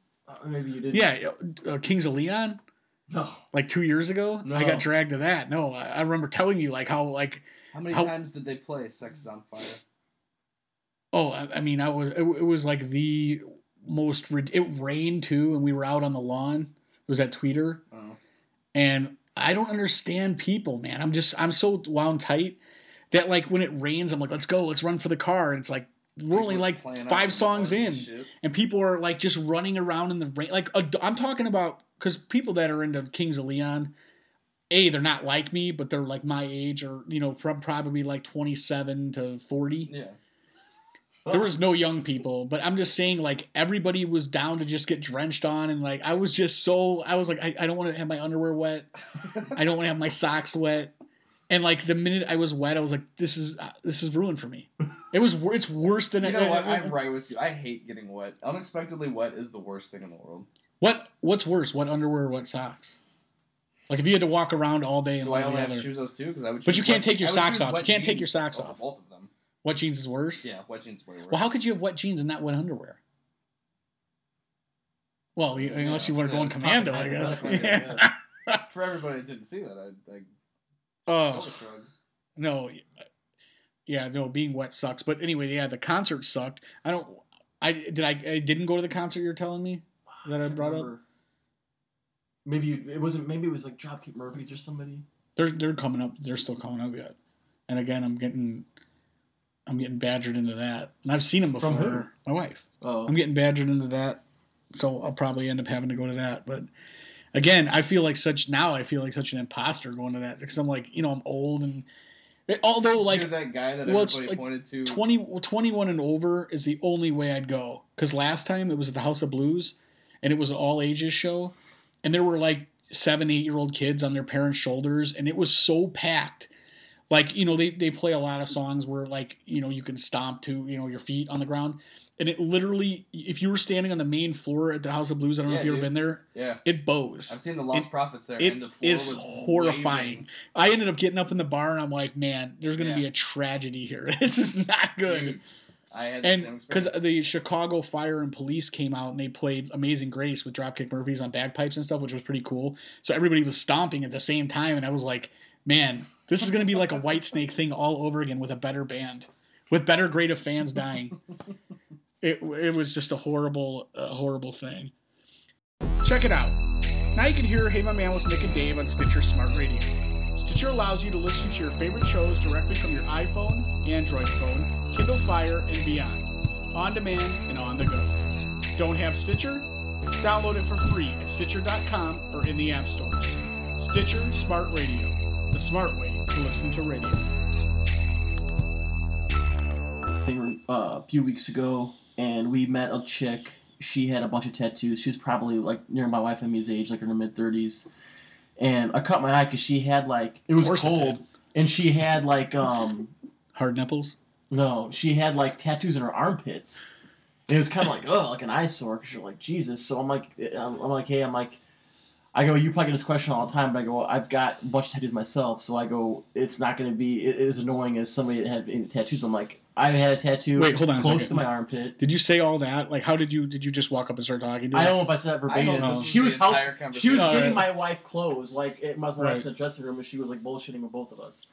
Maybe you did. Yeah, Kings of Leon. No. Like 2 years ago, no. I got dragged to that. No, I remember telling you like how like. How many times did they play "Sex is on Fire"? Oh, I mean, it was like the most. It rained too, and we were out on the lawn. It was at Tweeter. Oh. And I don't understand people, man. I'm so wound tight that, like, when it rains, I'm like, let's go. Let's run for the car. And it's like, we're only, like, five songs in. And people are, like, just running around in the rain. Like, I'm talking about – because people that are into Kings of Leon, they're not like me, but they're, like, my age or, you know, from probably, like, 27 to 40. Yeah. There was no young people, but I'm just saying, like, everybody was down to just get drenched on, and, like, I don't want to have my underwear wet. I don't want to have my socks wet. And, like, the minute I was wet, I was like, this is ruined for me. It's worse than... You know what? I'm right with you. I hate getting wet. Unexpectedly wet is the worst thing in the world. What's worse? What underwear or what socks? Like, if you had to walk around all day... Do I only have to choose those two? Because I would. But you can't take your socks off. You can't take your socks off. Both of them. Wet jeans is worse? Yeah, wet jeans is way worse. Well, how could you have wet jeans and not wet underwear? Well, unless you were going Commando, I guess. Yeah. For everybody that didn't see that, no. Yeah, no, being wet sucks. But anyway, yeah, the concert sucked. I didn't go to the concert you're telling me that I brought up? Maybe it was like Dropkick Murphys or somebody. They're coming up. They're still coming up yet. And again, I'm getting badgered into that. And I've seen him before. From who? My wife. Oh. I'm getting badgered into that. So I'll probably end up having to go to that. But again, I feel like such an imposter going to that because I'm like, you know, I'm old and although like you're that guy that everybody like pointed to 21 and over is the only way I'd go. Because last time it was at the House of Blues and it was an all ages show and there were like 7-8-year-old kids on their parents' shoulders and it was so packed. Like, you know, they play a lot of songs where, like, you know, you can stomp to, you know, your feet on the ground. And it literally, if you were standing on the main floor at the House of Blues, I don't know if you've ever been there. Yeah. It bows. I've seen the Lost Prophets there. And the floor is horrifying. Waving. I ended up getting up in the bar and I'm like, man, there's going to be a tragedy here. This is not good. Dude, I had the same experience. Because the Chicago Fire and Police came out and they played Amazing Grace with Dropkick Murphys on bagpipes and stuff, which was pretty cool. So everybody was stomping at the same time. And I was like, man, this is going to be like a Whitesnake thing all over again with a better band, with better grade of fans dying. It was just a horrible thing. Check it out. Now you can hear Hey My Man with Nick and Dave on Stitcher Smart Radio. Stitcher allows you to listen to your favorite shows directly from your iPhone, Android phone, Kindle Fire, and beyond. On demand and on the go. Don't have Stitcher? Download it for free at Stitcher.com or in the app stores. Stitcher Smart Radio. The smart way to listen to radio. They were a few weeks ago, and we met a chick. She had a bunch of tattoos. She was probably like near my wife and me's age, like in her mid 30s. and I cut my eye because she had like it was cold, and she had like hard nipples. No, she had like tattoos in her armpits. And it was kind of like oh, like an eyesore because you're like Jesus. So I'm like, hey, I go, you probably get this question all the time, but I go, well, I've got a bunch of tattoos myself, so I go, it's not going to be as annoying as somebody that had tattoos. But I'm like, I had a tattoo close to my armpit. Did you say all that? Like, how did you just walk up and start talking to her? I don't know if I said that verbatim. She was getting my wife clothes. Like, it must have been in the dressing room, and she was, like, bullshitting with both of us.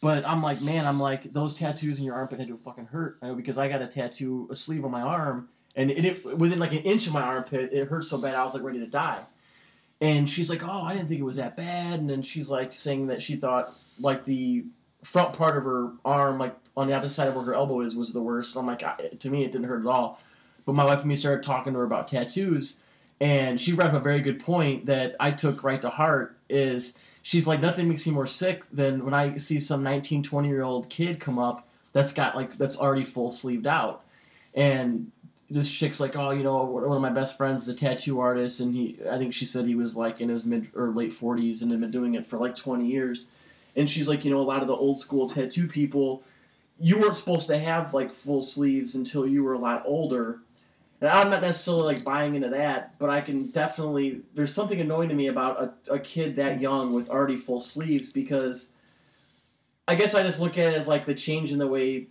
But I'm like, man, those tattoos in your armpit had to fucking hurt. I know, because I got a tattoo, a sleeve on my arm, and it within, like, an inch of my armpit, it hurt so bad I was, like, ready to die. And she's like, oh, I didn't think it was that bad. And then she's, like, saying that she thought, like, the front part of her arm, like, on the opposite side of where her elbow is, was the worst. And I'm like, to me, it didn't hurt at all. But my wife and me started talking to her about tattoos. And she brought up a very good point that I took right to heart is she's like, nothing makes me more sick than when I see some 19, 20-year-old kid come up that's got, like, that's already full sleeved out. And this chick's like, oh, you know, one of my best friends is a tattoo artist, and I think she said he was, like, in his mid or late 40s and had been doing it for, like, 20 years. And she's like, you know, a lot of the old-school tattoo people, you weren't supposed to have, like, full sleeves until you were a lot older. And I'm not necessarily, like, buying into that, but I can definitely... There's something annoying to me about a kid that young with already full sleeves, because I guess I just look at it as, like, the change in the way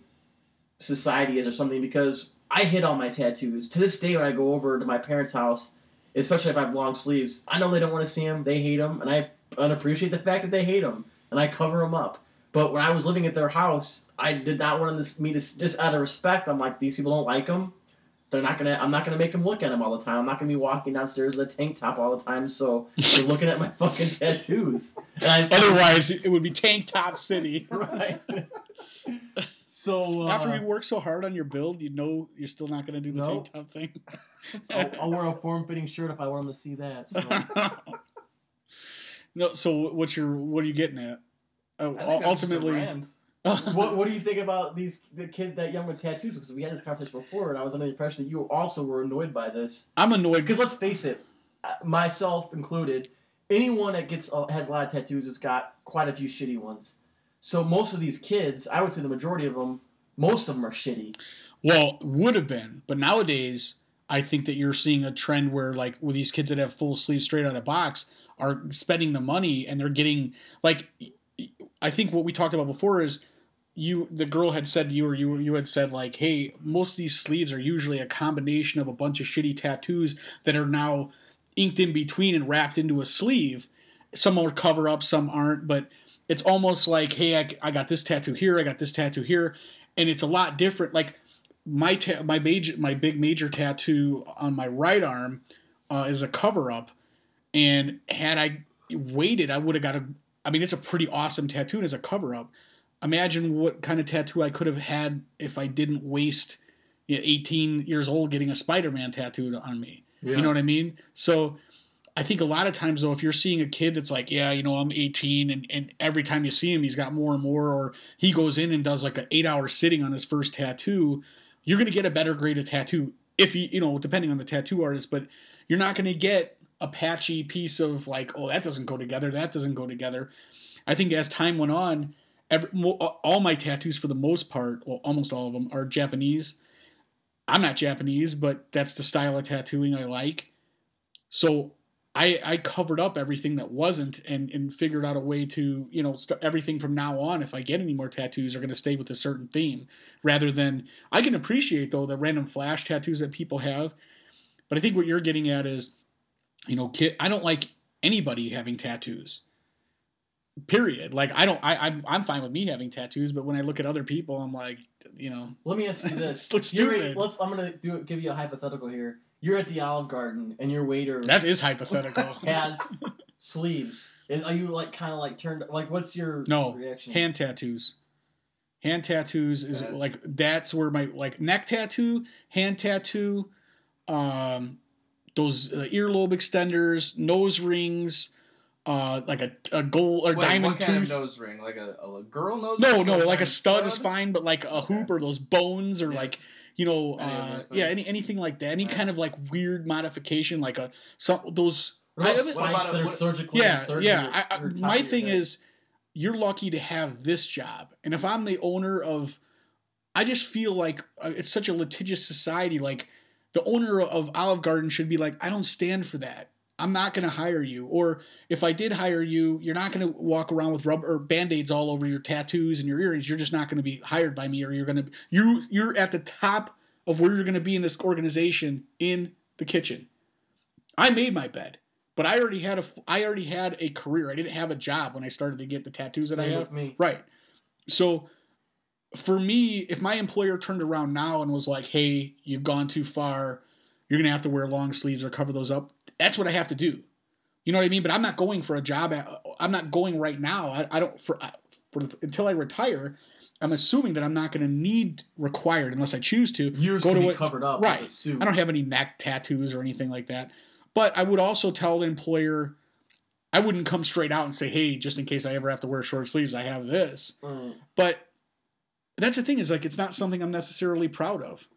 society is or something, because... I hid all my tattoos. To this day, when I go over to my parents' house, especially if I have long sleeves, I know they don't want to see them. They hate them, and I appreciate the fact that they hate them, and I cover them up. But when I was living at their house, I did not want me to, just out of respect, I'm like, these people don't like them. They're not gonna. I'm not gonna make them look at them all the time. I'm not gonna be walking downstairs with a tank top all the time. So they're looking at my fucking tattoos. Otherwise, it would be tank top city, right? So after we work so hard on your build, you know you're still not going to do the tank top thing. I'll wear a form-fitting shirt if I want them to see that. So. No. So what are you getting at? Ultimately, what do you think about the kid that young with tattoos? Because we had this conversation before, and I was under the impression that you also were annoyed by this. I'm annoyed because let's face it, myself included, anyone that has a lot of tattoos has got quite a few shitty ones. So most of these kids, I would say the majority of them, most of them are shitty. Well, would have been. But nowadays, I think that you're seeing a trend where, like, with these kids that have full sleeves straight out of the box are spending the money and they're getting, like, I think what we talked about before is the girl had said to you, or you had said, like, hey, most of these sleeves are usually a combination of a bunch of shitty tattoos that are now inked in between and wrapped into a sleeve. Some are cover up, some aren't, but... It's almost like, hey, I got this tattoo here, I got this tattoo here, and it's a lot different. Like my big major tattoo on my right arm is a cover up, and had I waited, I would have got a. I mean, it's a pretty awesome tattoo, and it's a cover up. Imagine what kind of tattoo I could have had if I didn't waste 18 years old getting a Spider-Man tattooed on me. Yeah. You know what I mean? So. I think a lot of times, though, if you're seeing a kid that's like, yeah, you know, I'm 18, and every time you see him, he's got more and more, or he goes in and does like an 8-hour sitting on his first tattoo, you're going to get a better grade of tattoo if he, you know, depending on the tattoo artist, but you're not going to get a patchy piece of like, oh, that doesn't go together, that doesn't go together. I think as time went on, all my tattoos for the most part, well, almost all of them are Japanese. I'm not Japanese, but that's the style of tattooing I like. So I covered up everything that wasn't and figured out a way to, you know, everything from now on, if I get any more tattoos, are going to stay with a certain theme rather than – I can appreciate, though, the random flash tattoos that people have. But I think what you're getting at is, you know, I don't like anybody having tattoos, period. Like I'm fine with me having tattoos, but when I look at other people, I'm like, you know. Let me ask you this. This looks stupid. I'm going to give you a hypothetical here. You're at the Olive Garden, and your waiter... That is hypothetical. ...has sleeves. Are you, like, kind of, like, turned... Like, what's your reaction? No, hand tattoos. Hand tattoos is, like, that's where my, like, neck tattoo, hand tattoo, those earlobe extenders, nose rings, like a gold or diamond tooth. What kind of nose ring? Like a girl nose ring? No, like a stud is fine, but, like, a hoop or those bones or, like... You know, anything like that. Any kind of like weird modification, like those Spikes that are surgically inserted. Yeah. My thing is, you're lucky to have this job. And if I'm the owner of, I just feel like it's such a litigious society. Like the owner of Olive Garden should be like, I don't stand for that. I'm not going to hire you. Or if I did hire you, you're not going to walk around with rubber or Band-Aids all over your tattoos and your earrings. You're just not going to be hired by me, or you're going to – you're at the top of where you're going to be in this organization in the kitchen. I made my bed, but I already had a career. I didn't have a job when I started to get the tattoos that I have. Same with me. Right. So for me, if my employer turned around now and was like, hey, you've gone too far, you're going to have to wear long sleeves or cover those up, that's what I have to do. You know what I mean? But I'm not going for a job. I'm not going right now. I don't until I retire. I'm assuming that I'm not going to need required unless I choose to. Yours can be covered up, right? With a suit. I don't have any neck tattoos or anything like that. But I would also tell the employer, I wouldn't come straight out and say, "Hey, just in case I ever have to wear short sleeves, I have this." Mm. But that's the thing, is like, it's not something I'm necessarily proud of.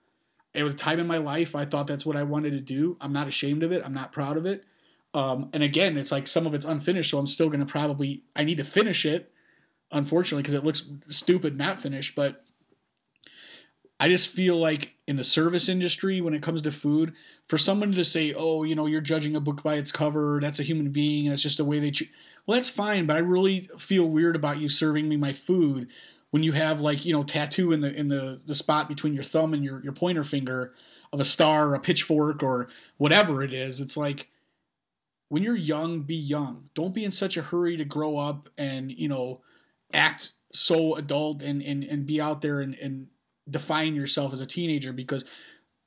It was a time in my life I thought that's what I wanted to do. I'm not ashamed of it. I'm not proud of it. And again, it's like some of it's unfinished, so I'm still going to probably – I need to finish it, unfortunately, because it looks stupid not finished. But I just feel like in the service industry, when it comes to food, for someone to say, oh, you know, you're judging a book by its cover, that's a human being, that's just the way they – well, that's fine, but I really feel weird about you serving me my food – when you have, like, you know, tattoo in the spot between your thumb and your pointer finger of a star or a pitchfork or whatever it is. It's like, when you're young, be young. Don't be in such a hurry to grow up and, you know, act so adult and be out there and define yourself as a teenager, because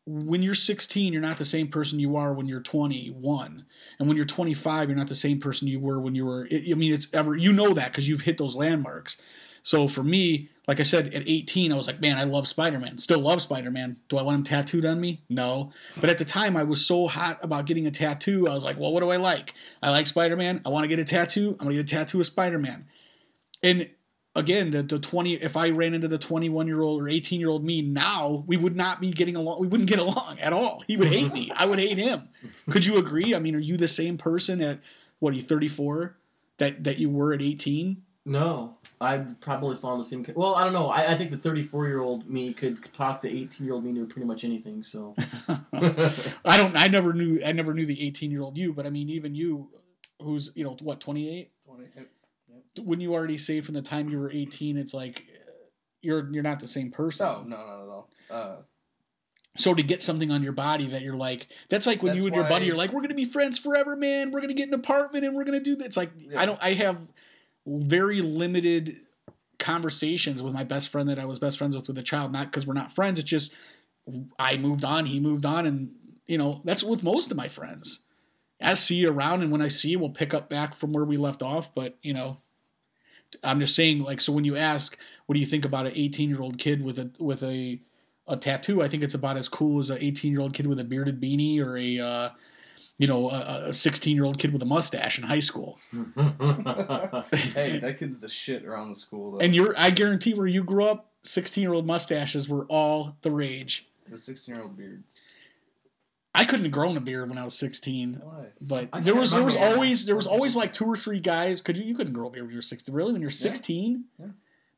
when you're 16, you're not the same person you are when you're 21. And when you're 25, you're not the same person you were when you were – I mean, it's ever – you know that because you've hit those landmarks. So for me, like I said, at 18, I was like, man, I love Spider-Man. Still love Spider-Man. Do I want him tattooed on me? No. But at the time, I was so hot about getting a tattoo. I was like, well, what do I like? I like Spider-Man. I want to get a tattoo. I'm going to get a tattoo of Spider-Man. And again, if I ran into the 21-year-old or 18-year-old me now, we would not be getting along. We wouldn't get along at all. He would hate me. I would hate him. Could you agree? I mean, are you the same person at, what are you, 34 that you were at 18? No. I'd probably fall in the same... Well, I don't know. I think the 34-year-old me could talk the 18-year-old me into pretty much anything, so... I never knew the 18-year-old you, but I mean, even you, who's, you know, what, 28? 28. Wouldn't you already say from the time you were 18, it's like, you're not the same person? Oh, no, not at all. So to get something on your body that you're like... That's like when you and your buddy are like, we're going to be friends forever, man. We're going to get an apartment and we're going to do this. It's like, yeah. I have... very limited conversations with my best friend that I was best friends with a child, not because we're not friends. It's just, I moved on, he moved on. And you know, that's with most of my friends. I see you around, and when I see you, we'll pick up back from where we left off. But you know, I'm just saying, like, so when you ask, what do you think about an 18-year-old kid with a tattoo? I think it's about as cool as an 18-year-old kid with a bearded beanie or a 16-year-old kid with a mustache in high school. Hey, that kid's the shit around the school, though. And I guarantee where you grew up, 16-year-old mustaches were all the rage. It was 16-year-old beards. I couldn't have grown a beard when I was 16. Why? But there was always like two or three guys. You couldn't grow a beard when you were 16. Really? When you're 16? Yeah.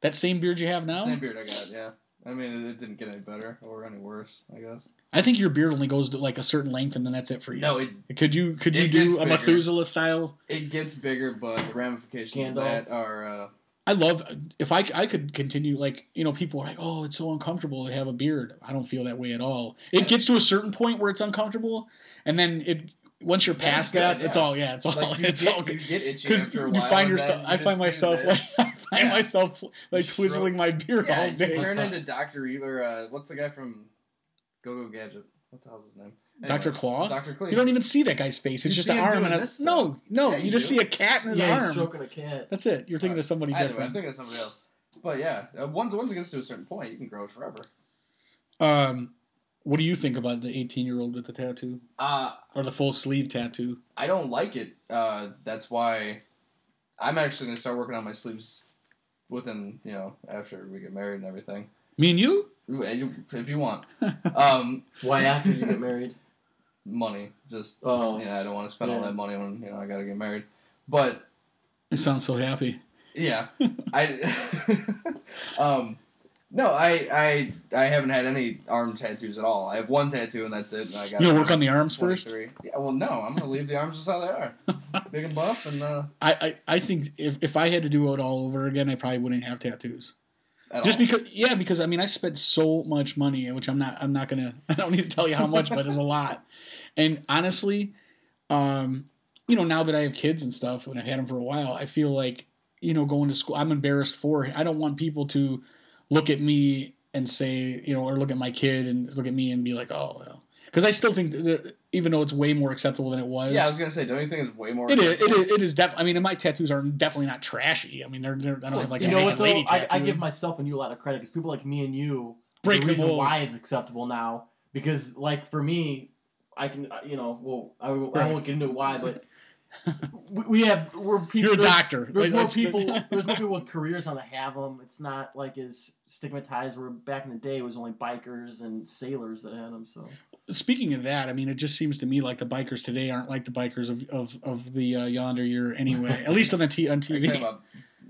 That same beard you have now? Same beard I got, yeah. I mean, it didn't get any better or any worse, I guess. I think your beard only goes to like a certain length, and then that's it for you. No, could you do a Methuselah style? It gets bigger, but the ramifications of that are. I could continue, like, you know, people are like, oh, it's so uncomfortable to have a beard. I don't feel that way at all. It gets to a certain point where it's uncomfortable, and then once you're past that, You get itchy after a while. I find myself twizzling my beard all day. You turn into Dr. Evil, what's the guy from Go-Go Gadget? What the hell's his name? Anyway, Dr. Claw? Dr. Claw. You don't even see that guy's face. It's just an arm. You just see a cat in his arm. He's stroking a cat. That's it. You're thinking of somebody different. I'm thinking of somebody else. But yeah, once it gets to a certain point, you can grow it forever. What do you think about the 18-year-old with the tattoo? Or the full sleeve tattoo? I don't like it. That's why I'm actually going to start working on my sleeves within, you know, after we get married and everything. Me and you? If you want. Why after you get married? money. Just, oh, yeah, I don't want to spend all that money when, you know, I got to get married. But you sound so happy. Yeah. No, I haven't had any arm tattoos at all. I have one tattoo and that's it. And I got you work on the arms first? Yeah, well, no, I'm going to leave the arms just how they are. Big and buff. And I think if I had to do it all over again, I probably wouldn't have tattoos. Just because, yeah, because I mean, I spent so much money, which I'm not gonna, I don't need to tell you how much, but it's a lot. And honestly, you know, now that I have kids and stuff, and I've had them for a while, I feel like, you know, going to school, I'm embarrassed for it. I don't want people to look at me and say, you know, or look at my kid and look at me and be like, oh, well. Because I still think, that even though it's way more acceptable than it was. Yeah, I was going to say, don't you think it's way more acceptable? It is definitely. I mean, and my tattoos are definitely not trashy. I mean, they're I don't have like a naked lady tattoo. I give myself and you a lot of credit because people like me and you, break the reason why it's acceptable now. Because, like, for me, I can, you know, well, I won't get into why, but we're people. You're a doctor. There's more people with careers on that have them. It's not like as stigmatized where back in the day it was only bikers and sailors that had them, so. Speaking of that, I mean, it just seems to me like the bikers today aren't like the bikers of the yonder year anyway. At least on the on TV. Are you talking about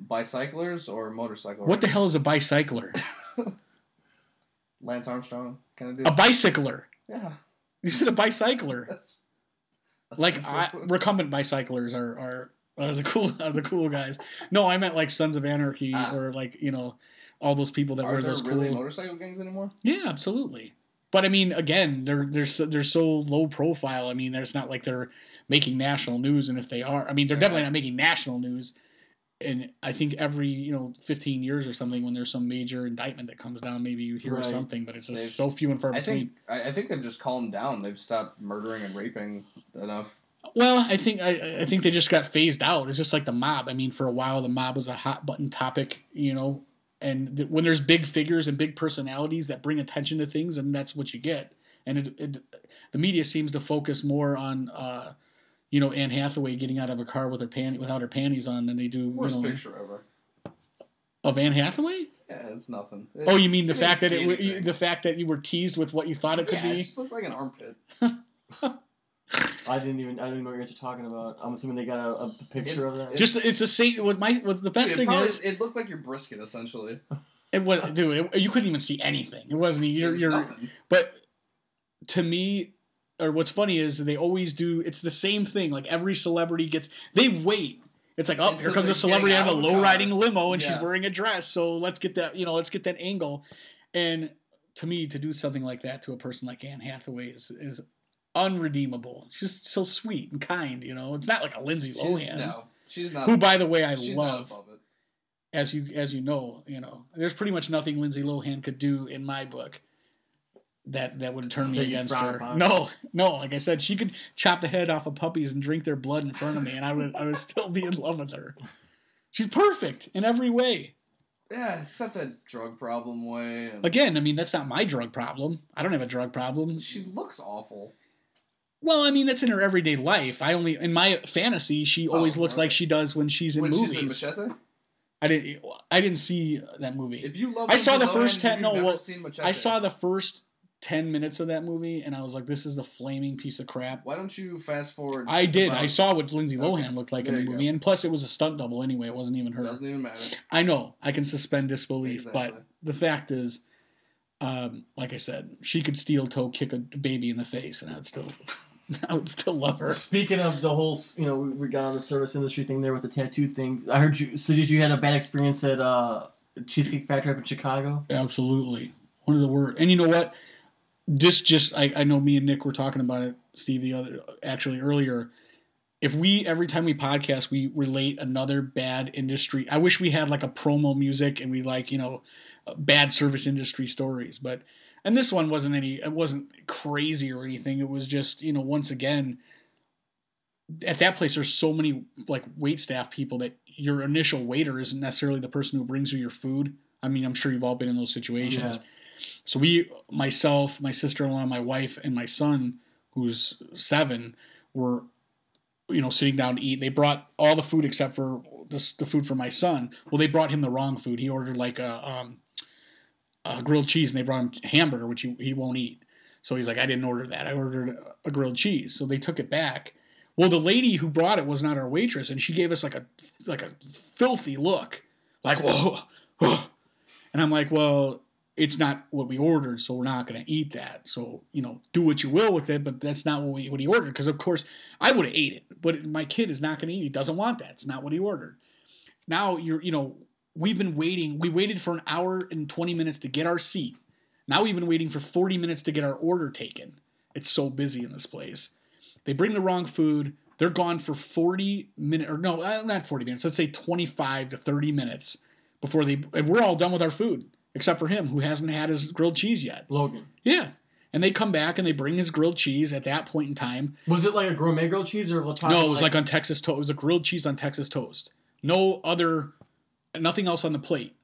bicyclers or motorcyclers? What the hell is a bicycler? Lance Armstrong kind of dude. A bicycler. Yeah. You said a bicycler. That's like recumbent bicyclers are the cool guys. No, I meant like Sons of Anarchy or like, you know, all those people that wear those cool. Are there really motorcycle gangs anymore? Yeah, absolutely. But, I mean, again, they're so low profile. I mean, it's not like they're making national news, and if they are, I mean, they're definitely not making national news. And I think every, you know, 15 years or something, when there's some major indictment that comes down, maybe you hear something, but it's just so few and far between. I think they've just calmed down. They've stopped murdering and raping enough. Well, I think they just got phased out. It's just like the mob. I mean, for a while, the mob was a hot-button topic, you know. And when there's big figures and big personalities that bring attention to things, and that's what you get. And the media seems to focus more on, you know, Anne Hathaway getting out of a car with without her panties on than they do. Worst picture ever of Anne Hathaway? Yeah, it's nothing. Oh, you mean the fact that you were teased with what you thought it could be? Yeah, it just looked like an armpit. I didn't even know what you guys are talking about. I'm assuming they got a picture of that. Just it's the same. What the best thing is, it looked like your brisket essentially. It was, dude. You couldn't even see anything. It wasn't your. But to me, or what's funny is they always do. It's the same thing. Like every celebrity gets, they wait. It's like, oh, here comes a celebrity out of a low riding limo and she's wearing a dress. So let's get that. You know, let's get that angle. And to me, to do something like that to a person like Anne Hathaway is unredeemable. She's so sweet and kind, you know. It's not like a Lindsay Lohan. No, she's not. Who, by the way, I love. As you know, you know. There's pretty much nothing Lindsay Lohan could do in my book that would turn me against her. No. Like I said, she could chop the head off of puppies and drink their blood in front of me, and I would still be in love with her. She's perfect in every way. Yeah, except that drug problem way. Again, I mean, that's not my drug problem. I don't have a drug problem. She looks awful. Well, I mean, that's in her everyday life. In my fantasy, she always looks like she does when she's in movies. When she's in Machete? I didn't see that movie. If you love, I saw the first 10. No, well, I saw the first 10 minutes of that movie, and I was like, "This is the flaming piece of crap." Why don't you fast forward? I did. I saw what Lindsay Lohan looked like in the movie, and plus, it was a stunt double anyway. It wasn't even her. Doesn't even matter. I know. I can suspend disbelief, but the fact is, like I said, she could steel toe kick a baby in the face, and I would still love her. Speaking of the whole, you know, we got on the service industry thing there with the tattoo thing. I heard you. So did you had a bad experience at Cheesecake Factory up in Chicago? Absolutely, one of the worst. And you know what? This just I know. Me and Nick were talking about it, Steve. Earlier, if we every time we podcast we relate another bad industry. I wish we had like a promo music and we like, you know, bad service industry stories, but. And this one wasn't it wasn't crazy or anything. It was just, you know, once again, at that place, there's so many like wait staff people that your initial waiter isn't necessarily the person who brings you your food. I mean, I'm sure you've all been in those situations. Yeah. So myself, my sister-in-law, my wife, and my son, who's 7, were, you know, sitting down to eat. They brought all the food except for the food for my son. Well, they brought him the wrong food. He ordered like a grilled cheese, and they brought him hamburger, which he won't eat. So he's like, I didn't order that. I ordered a grilled cheese. So they took it back. Well, the lady who brought it was not our waitress, and she gave us like a filthy look, like, whoa, whoa. And I'm like, well, it's not what we ordered, so we're not going to eat that. So, you know, do what you will with it, but that's not what he ordered. Because, of course, I would have ate it, but my kid is not going to eat it. He doesn't want that. It's not what he ordered. Now, we've been waiting. We waited for an hour and 20 minutes to get our seat. Now we've been waiting for 40 minutes to get our order taken. It's so busy in this place. They bring the wrong food. They're gone for 40 minutes, or no, not 40 minutes. Let's say 25 to 30 minutes before and we're all done with our food. Except for him, who hasn't had his grilled cheese yet. Logan. Yeah. And they come back and they bring his grilled cheese at that point in time. Was it like a gourmet grilled cheese or what? No, it was like on Texas toast. It was a grilled cheese on Texas toast. Nothing else on the plate.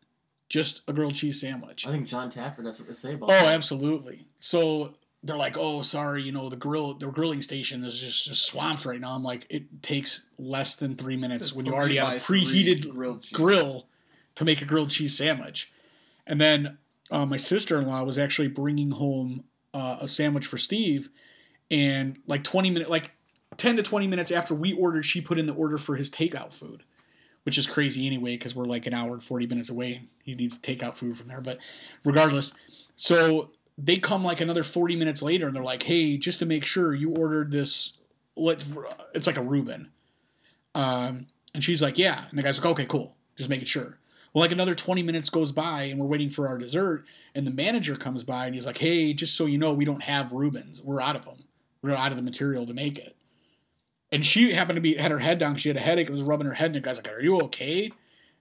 Just a grilled cheese sandwich. I think John Taffer has something to say about that. Oh, absolutely. So they're like, oh, sorry, the grilling station is just swamped right now. I'm like, it takes less than 3 minutes when you already have a preheated grill to make a grilled cheese sandwich. And then my sister-in-law was actually bringing home a sandwich for Steve, and 10 to 20 minutes after we ordered, she put in the order for his takeout food, which is crazy anyway because we're an hour and 40 minutes away. He needs takeout food from there, but regardless. So they come another 40 minutes later, and they're like, hey, just to make sure you ordered this, it's like a Reuben. And she's like, yeah. And the guy's like, okay, cool. Just making sure. Well, another 20 minutes goes by, and we're waiting for our dessert, and the manager comes by, and he's like, hey, just so you know, we don't have Reubens. We're out of them. We're out of the material to make it. And she happened to had her head down because she had a headache. It was rubbing her head, and the guy's like, are you okay?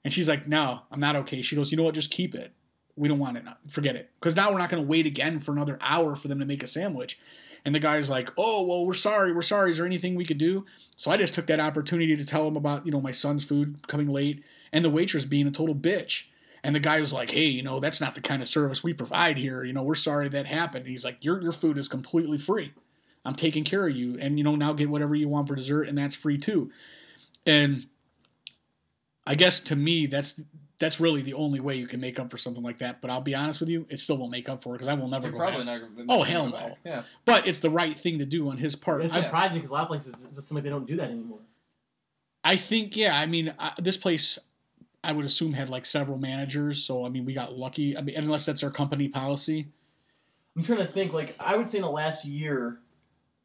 And she's like, no, I'm not okay. She goes, you know what, just keep it. We don't want it. Forget it. Because now we're not going to wait again for another hour for them to make a sandwich. And the guy's like, oh, well, we're sorry. Is there anything we could do? So I just took that opportunity to tell him about, my son's food coming late. And the waitress being a total bitch. And the guy was like, hey, that's not the kind of service we provide here. We're sorry that happened. And he's like, your food is completely free. I'm taking care of you. And, now get whatever you want for dessert, and that's free too. And I guess to me, that's really the only way you can make up for something like that. But I'll be honest with you, it still won't make up for it because I will never go back. Oh, hell no. Yeah. But it's the right thing to do on his part. It's surprising because a lot of places, they don't do that anymore. I think, yeah, this place... I would assume had several managers, so we got lucky. Unless that's our company policy. I'm trying to think. I would say in the last year,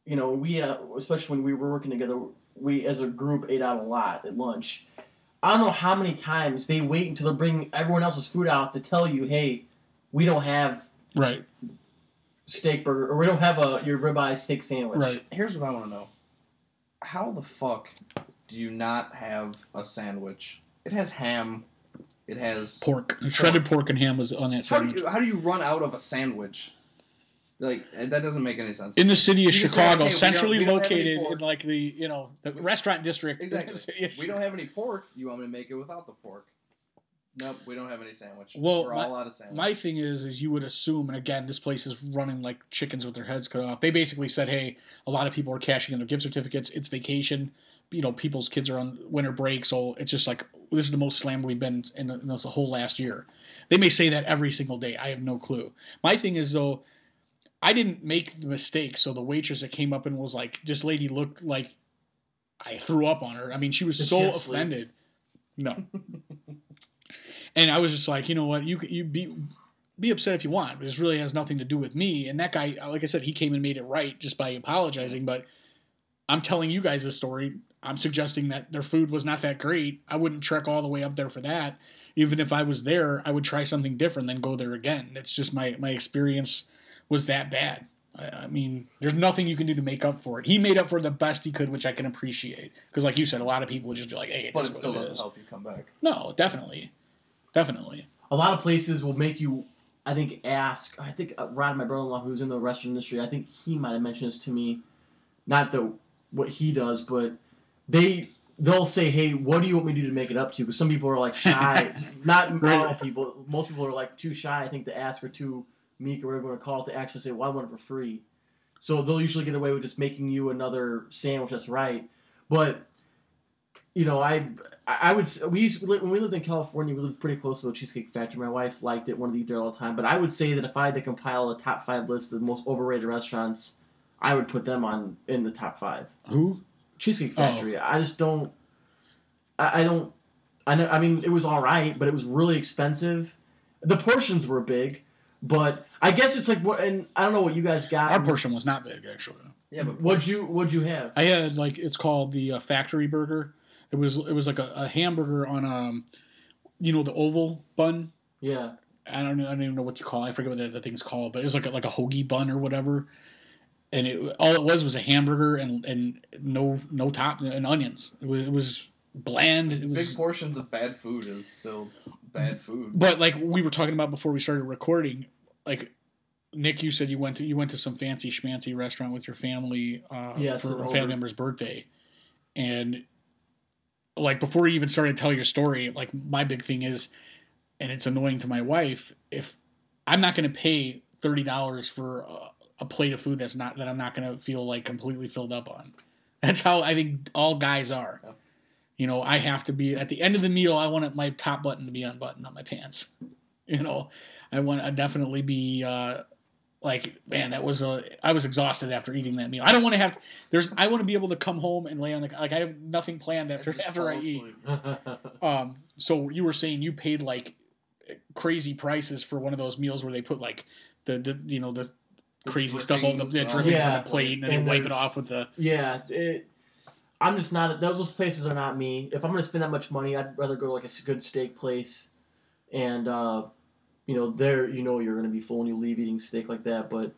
we especially when we were working together, we as a group ate out a lot at lunch. I don't know how many times they wait until they're bringing everyone else's food out to tell you, hey, we don't have steak burger, or we don't have your ribeye steak sandwich. Right. Here's what I want to know: how the fuck do you not have a sandwich? It has ham. It has... pork. Shredded pork and ham was on that sandwich. How do you run out of a sandwich? That doesn't make any sense. In the city of Chicago, centrally located in the restaurant district. Exactly. We don't have any pork. You want me to make it without the pork? Nope, we don't have any sandwich. Well, we're all out of sandwich. My thing is you would assume, and again, this place is running like chickens with their heads cut off. They basically said, hey, a lot of people are cashing in their gift certificates. It's vacation. People's kids are on winter break, so it's just this is the most slammed we've been in the whole last year. They may say that every single day. I have no clue. My thing is, though, I didn't make the mistake, so the waitress that came up and was like, this lady looked like I threw up on her. She was so offended. No. And I was just like, you know what, you be upset if you want, but this really has nothing to do with me. And that guy, like I said, he came and made it right just by apologizing, but I'm telling you guys this story. I'm suggesting that their food was not that great. I wouldn't trek all the way up there for that. Even if I was there, I would try something different than go there again. That's just my experience was that bad. There's nothing you can do to make up for it. He made up for the best he could, which I can appreciate. Because like you said, a lot of people would just be like, hey, it but it still doesn't help you come back. No, definitely. Definitely. A lot of places will make you, I think, ask. I think Rod, my brother-in-law, who's in the restaurant industry, I think he might have mentioned this to me. Not the what he does, but... They'll say, hey, what do you want me to do to make it up to you? Because some people are shy. Not all people. Most people are too shy, I think, to ask, or too meek, or whatever you want to call it, to actually say, well, I want it for free. So they'll usually get away with just making you another sandwich that's right. But you know, I would, when we lived in California, we lived pretty close to the Cheesecake Factory. My wife liked it, wanted to eat there all the time. But I would say that if I had to compile a top 5 list of the most overrated restaurants, I would put them on in the top 5. Who? Cheesecake Factory. Oh. I just don't. I mean, it was all right, but it was really expensive. The portions were big, but I guess it's like what. And I don't know what you guys got. Our portion was not big, actually. Yeah, but what'd you have? I had like it's called the factory burger. It was like a hamburger on you know, the oval bun. Yeah. I don't even know what you call it. I forget what that thing's called, but it was like a hoagie bun or whatever. And all it was a hamburger and no top and onions. It was bland. It was, big portions of bad food is still bad food. But like we were talking about before we started recording, like Nick, you said you went to some fancy schmancy restaurant with your family for a family member's birthday, and like before you even started to tell your story, like my big thing is, and it's annoying to my wife, if I'm not going to pay $30 for a plate of food that I'm not going to feel like completely filled up on. That's how I think all guys are. Yeah. You know, I have to be at the end of the meal. I want my top button to be unbuttoned on my pants. You know, I want to definitely be. Like, man, I was exhausted after eating that meal. I don't want to have to, I want to be able to come home and lay on the, like, I have nothing planned after I eat. So you were saying you paid like crazy prices for one of those meals where they put like the crazy stuff on the drippings on the plate and they wipe it off with the. Yeah. I'm just not, those places are not me. If I'm going to spend that much money, I'd rather go to like a good steak place and, you know, there, you know, you're going to be full when you leave eating steak like that, but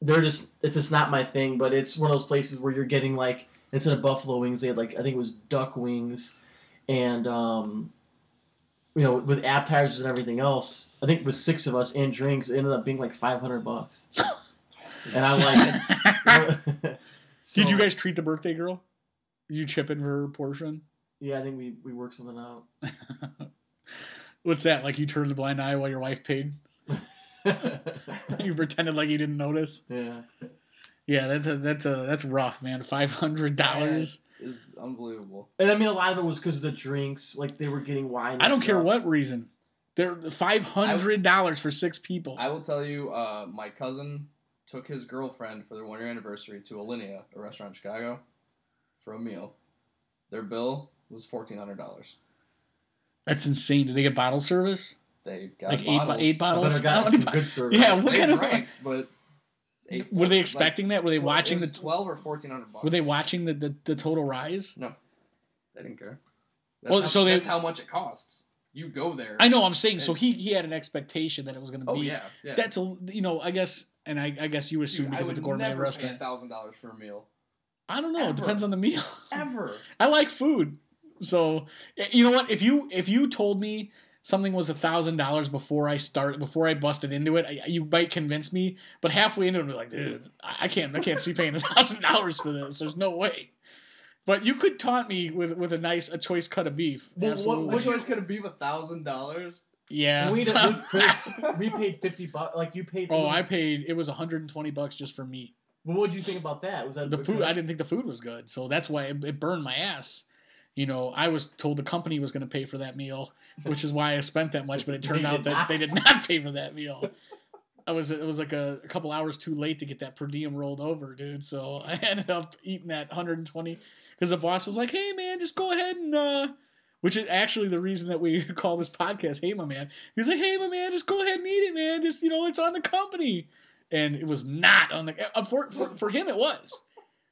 it's just not my thing, but it's one of those places where you're getting like, instead of buffalo wings, they had like, I think it was duck wings and, you know, with appetizers and everything else, I think with 6 of us and drinks, it ended up being like $500. And I'm like, so, did you guys treat the birthday girl? You chip in for her portion? Yeah, I think we worked something out. What's that? Like you turned a blind eye while your wife paid? You pretended like you didn't notice? Yeah. Yeah, that's rough, man. $500 is unbelievable. And I mean, a lot of it was because of the drinks. Like they were getting wine. I don't care what reason. They're $500 for 6 people. I will tell you, my cousin took his girlfriend for their 1-year anniversary to Alinea, a restaurant in Chicago, for a meal. Their bill was $1,400. That's insane. Did they get bottle service? They got like eight bottles. Got some good service. Yeah, what kind of drink? But were they expecting that? Were they watching the $1,200 or $1,400? Were they watching the total rise? No, they didn't care. That's how much it costs. You go there. I know. I'm saying so. He had an expectation that it was going to be. Oh yeah. That's I guess, and I guess you assume because it's a gourmet restaurant. $1,000 for a meal. I don't know. It depends on the meal. Ever. I like food. So, you know what? If you told me something was $1,000 before I busted into it, you might convince me. But halfway into it, I'd be like, dude, I can't see paying $1,000 for this. There's no way. But you could taunt me with a choice cut of beef. Absolutely. What choice cut of beef? $1,000? Yeah. We paid $50. Like you paid. Oh, I paid. It was $120 just for meat. Well, what did you think about that? Was that the food? I didn't think the food was good, so that's why it burned my ass. You know, I was told the company was going to pay for that meal, which is why I spent that much. But it turned out that they did not pay for that meal. It was like a couple hours too late to get that per diem rolled over, dude. So I ended up eating that $120 because the boss was like, "Hey, man, just go ahead and," which is actually the reason that we call this podcast "Hey, My Man." He's like, "Hey, my man, just go ahead and eat it, man. Just you know, it's on the company," and it was not on the for him. It was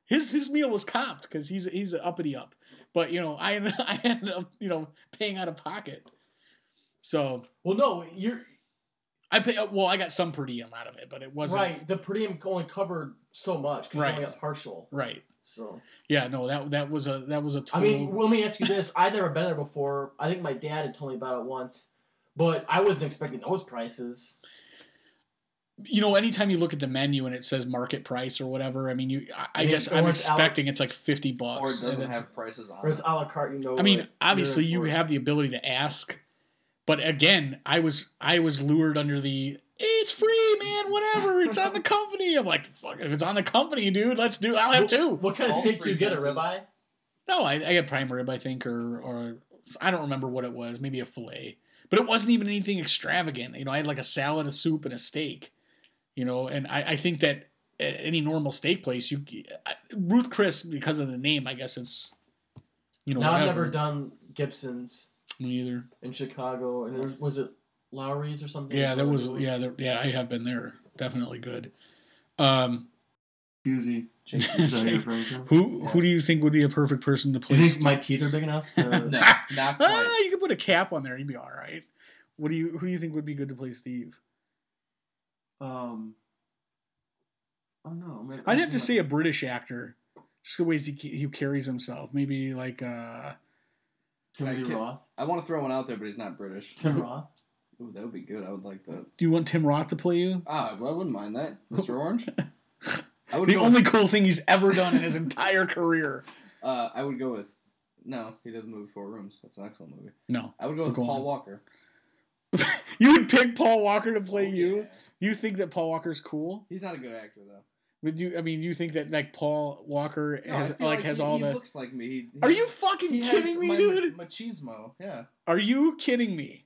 his meal was comped because he's an uppity up. But, you know, I ended up, you know, paying out of pocket. So. Well, no, I got some per diem out of it, but it wasn't. Right. The per diem only covered so much because I only got partial. Right. So. Yeah, no, that was a total. I mean, let me ask you this. I'd never been there before. I think my dad had told me about it once, but I wasn't expecting those prices. You know, anytime you look at the menu and it says market price or whatever, I mean, I guess I'm expecting it's like $50. Or it doesn't have prices on it. Or it's a la carte, you know. I mean, like, obviously you have the ability to ask. But again, I was lured under the, it's free, man, whatever. It's on the company. I'm like, fuck, if it's on the company, dude, let's do it. I'll have two. What kind of steak do you get, a ribeye? No, I got prime rib, I think, or I don't remember what it was. Maybe a filet. But it wasn't even anything extravagant. You know, I had like a salad, a soup, and a steak. You know, and I think that at any normal steak place, Ruth Chris, because of the name, I guess it's, you know, now whatever. I've never done Gibson's. Me either. In Chicago. And there, was it Lowry's or something? Yeah, there was. Yeah, yeah, I have been there. Definitely good. Busey. Who do you think would be a perfect person to play? You think my teeth are big enough? No, not quite. You could put a cap on there. You'd be all right. Who do you think would be good to play Steve? I don't know. Maybe, I'd have to say a British actor. Just the ways he carries himself. Maybe like Tim Roth. I want to throw one out there, but he's not British. Tim Roth. Ooh, that would be good. I would like that. Do you want Tim Roth to play you? Well, I wouldn't mind that. Mr. Orange. The only cool thing he's ever done in his entire career. I would go with... No, he doesn't move 4 rooms. That's an excellent movie. No. I would go with Paul Walker. You would pick Paul Walker to play you? Yeah. You think that Paul Walker's cool? He's not a good actor, though. Would you? I mean, you think that like Paul Walker He looks like me. Are you fucking kidding me, dude? Machismo, yeah. Are you kidding me?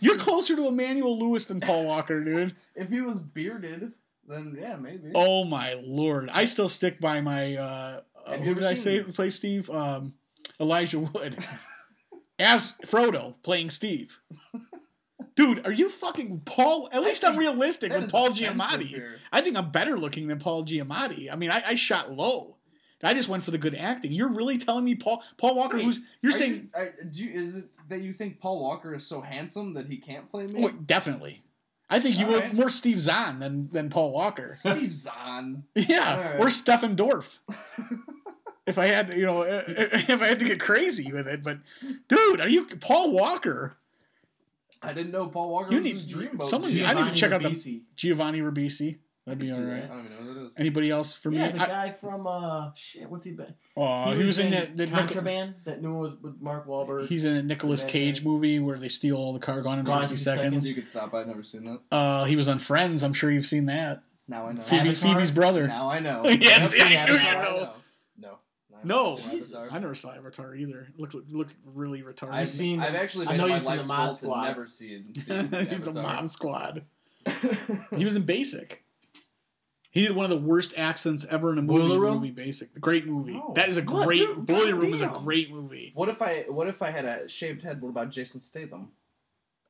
You're closer to Emmanuel Lewis than Paul Walker, dude. If he was bearded... Then, yeah, maybe. Oh, my Lord. I still stick by my, who did I say play Steve? Elijah Wood. As Frodo playing Steve. Dude, are you fucking Paul? At least I'm realistic with Paul Giamatti. I think I'm better looking than Paul Giamatti. I mean, I shot low. I just went for the good acting. You're really telling me Paul Walker, is it that you think Paul Walker is so handsome that he can't play me? Oh, definitely. I think you were more Steve Zahn than Paul Walker. Steve Zahn. Yeah, right. Or Stefan Dorff. If I had to get crazy with it, but dude, are you Paul Walker? I didn't know Paul Walker was his dreamboat. I need to check out the Giovanni Ribisi. That'd be all right. I don't even know who that is. Anybody else for me? Yeah, the guy from what's he been? He was in the Contraband, that new one with Mark Wahlberg. He's in a Nicolas Cage movie where they steal all the car gone in 60 seconds. You could stop. I've never seen that. He was on Friends. I'm sure you've seen that. Now I know. Phoebe's brother. Now I know. Yes, I knew you know. No, I never saw Avatar either. Looked really retarded. I've actually been in my life's goals and never seen Avatar. He was a Mob Squad. He was in Basic. He did one of the worst accents ever in a movie. Boiler Room? The movie Basic. The great movie. Oh. That is a great... Boiler Room is a great movie. What if I had a shaved head? What about Jason Statham?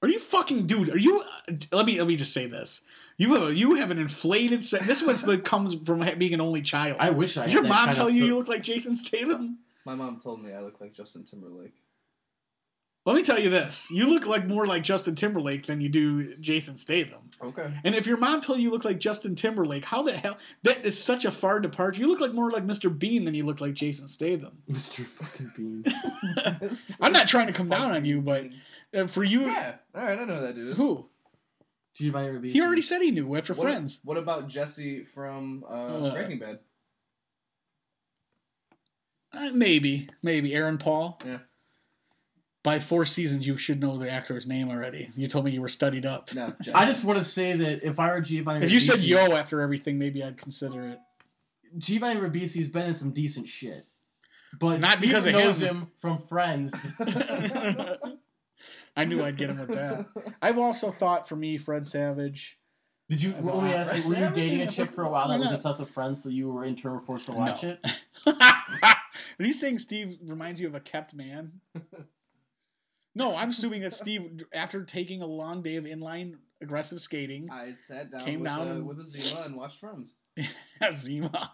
Are you fucking... Dude, are you... Let me just say this. You have an inflated... This is what comes from being an only child. I wish I had. Did your mom tell you you look like Jason Statham? My mom told me I look like Justin Timberlake. Let me tell you this. You look more like Justin Timberlake than you do Jason Statham. Okay. And if your mom told you look like Justin Timberlake, how the hell... That is such a far departure. You look more like Mr. Bean than you look like Jason Statham. Mr. fucking Bean. I'm not trying to come down on you, but for you... Yeah. All right, I know that dude. Who? Giovanni Ribisi. He already said he knew after Friends. What about Jesse from Breaking Bad? Maybe. Aaron Paul? Yeah. By 4 seasons, you should know the actor's name already. You told me you were studied up. No, I just want to say that if I were Giovanni Ribisi... If you said yo after everything, maybe I'd consider it. Giovanni Ribisi's been in some decent shit. But not Steve because of knows him from Friends. I knew I'd get him with that. I've also thought, for me, Fred Savage... Did you? Let me ask you, were you dating a chick for a while that was obsessed with Friends, so you were in turn forced to watch it? Are you saying Steve reminds you of a kept man? No, I'm assuming that Steve, after taking a long day of inline aggressive skating, I sat down, with a Zima and watched Friends. Zima.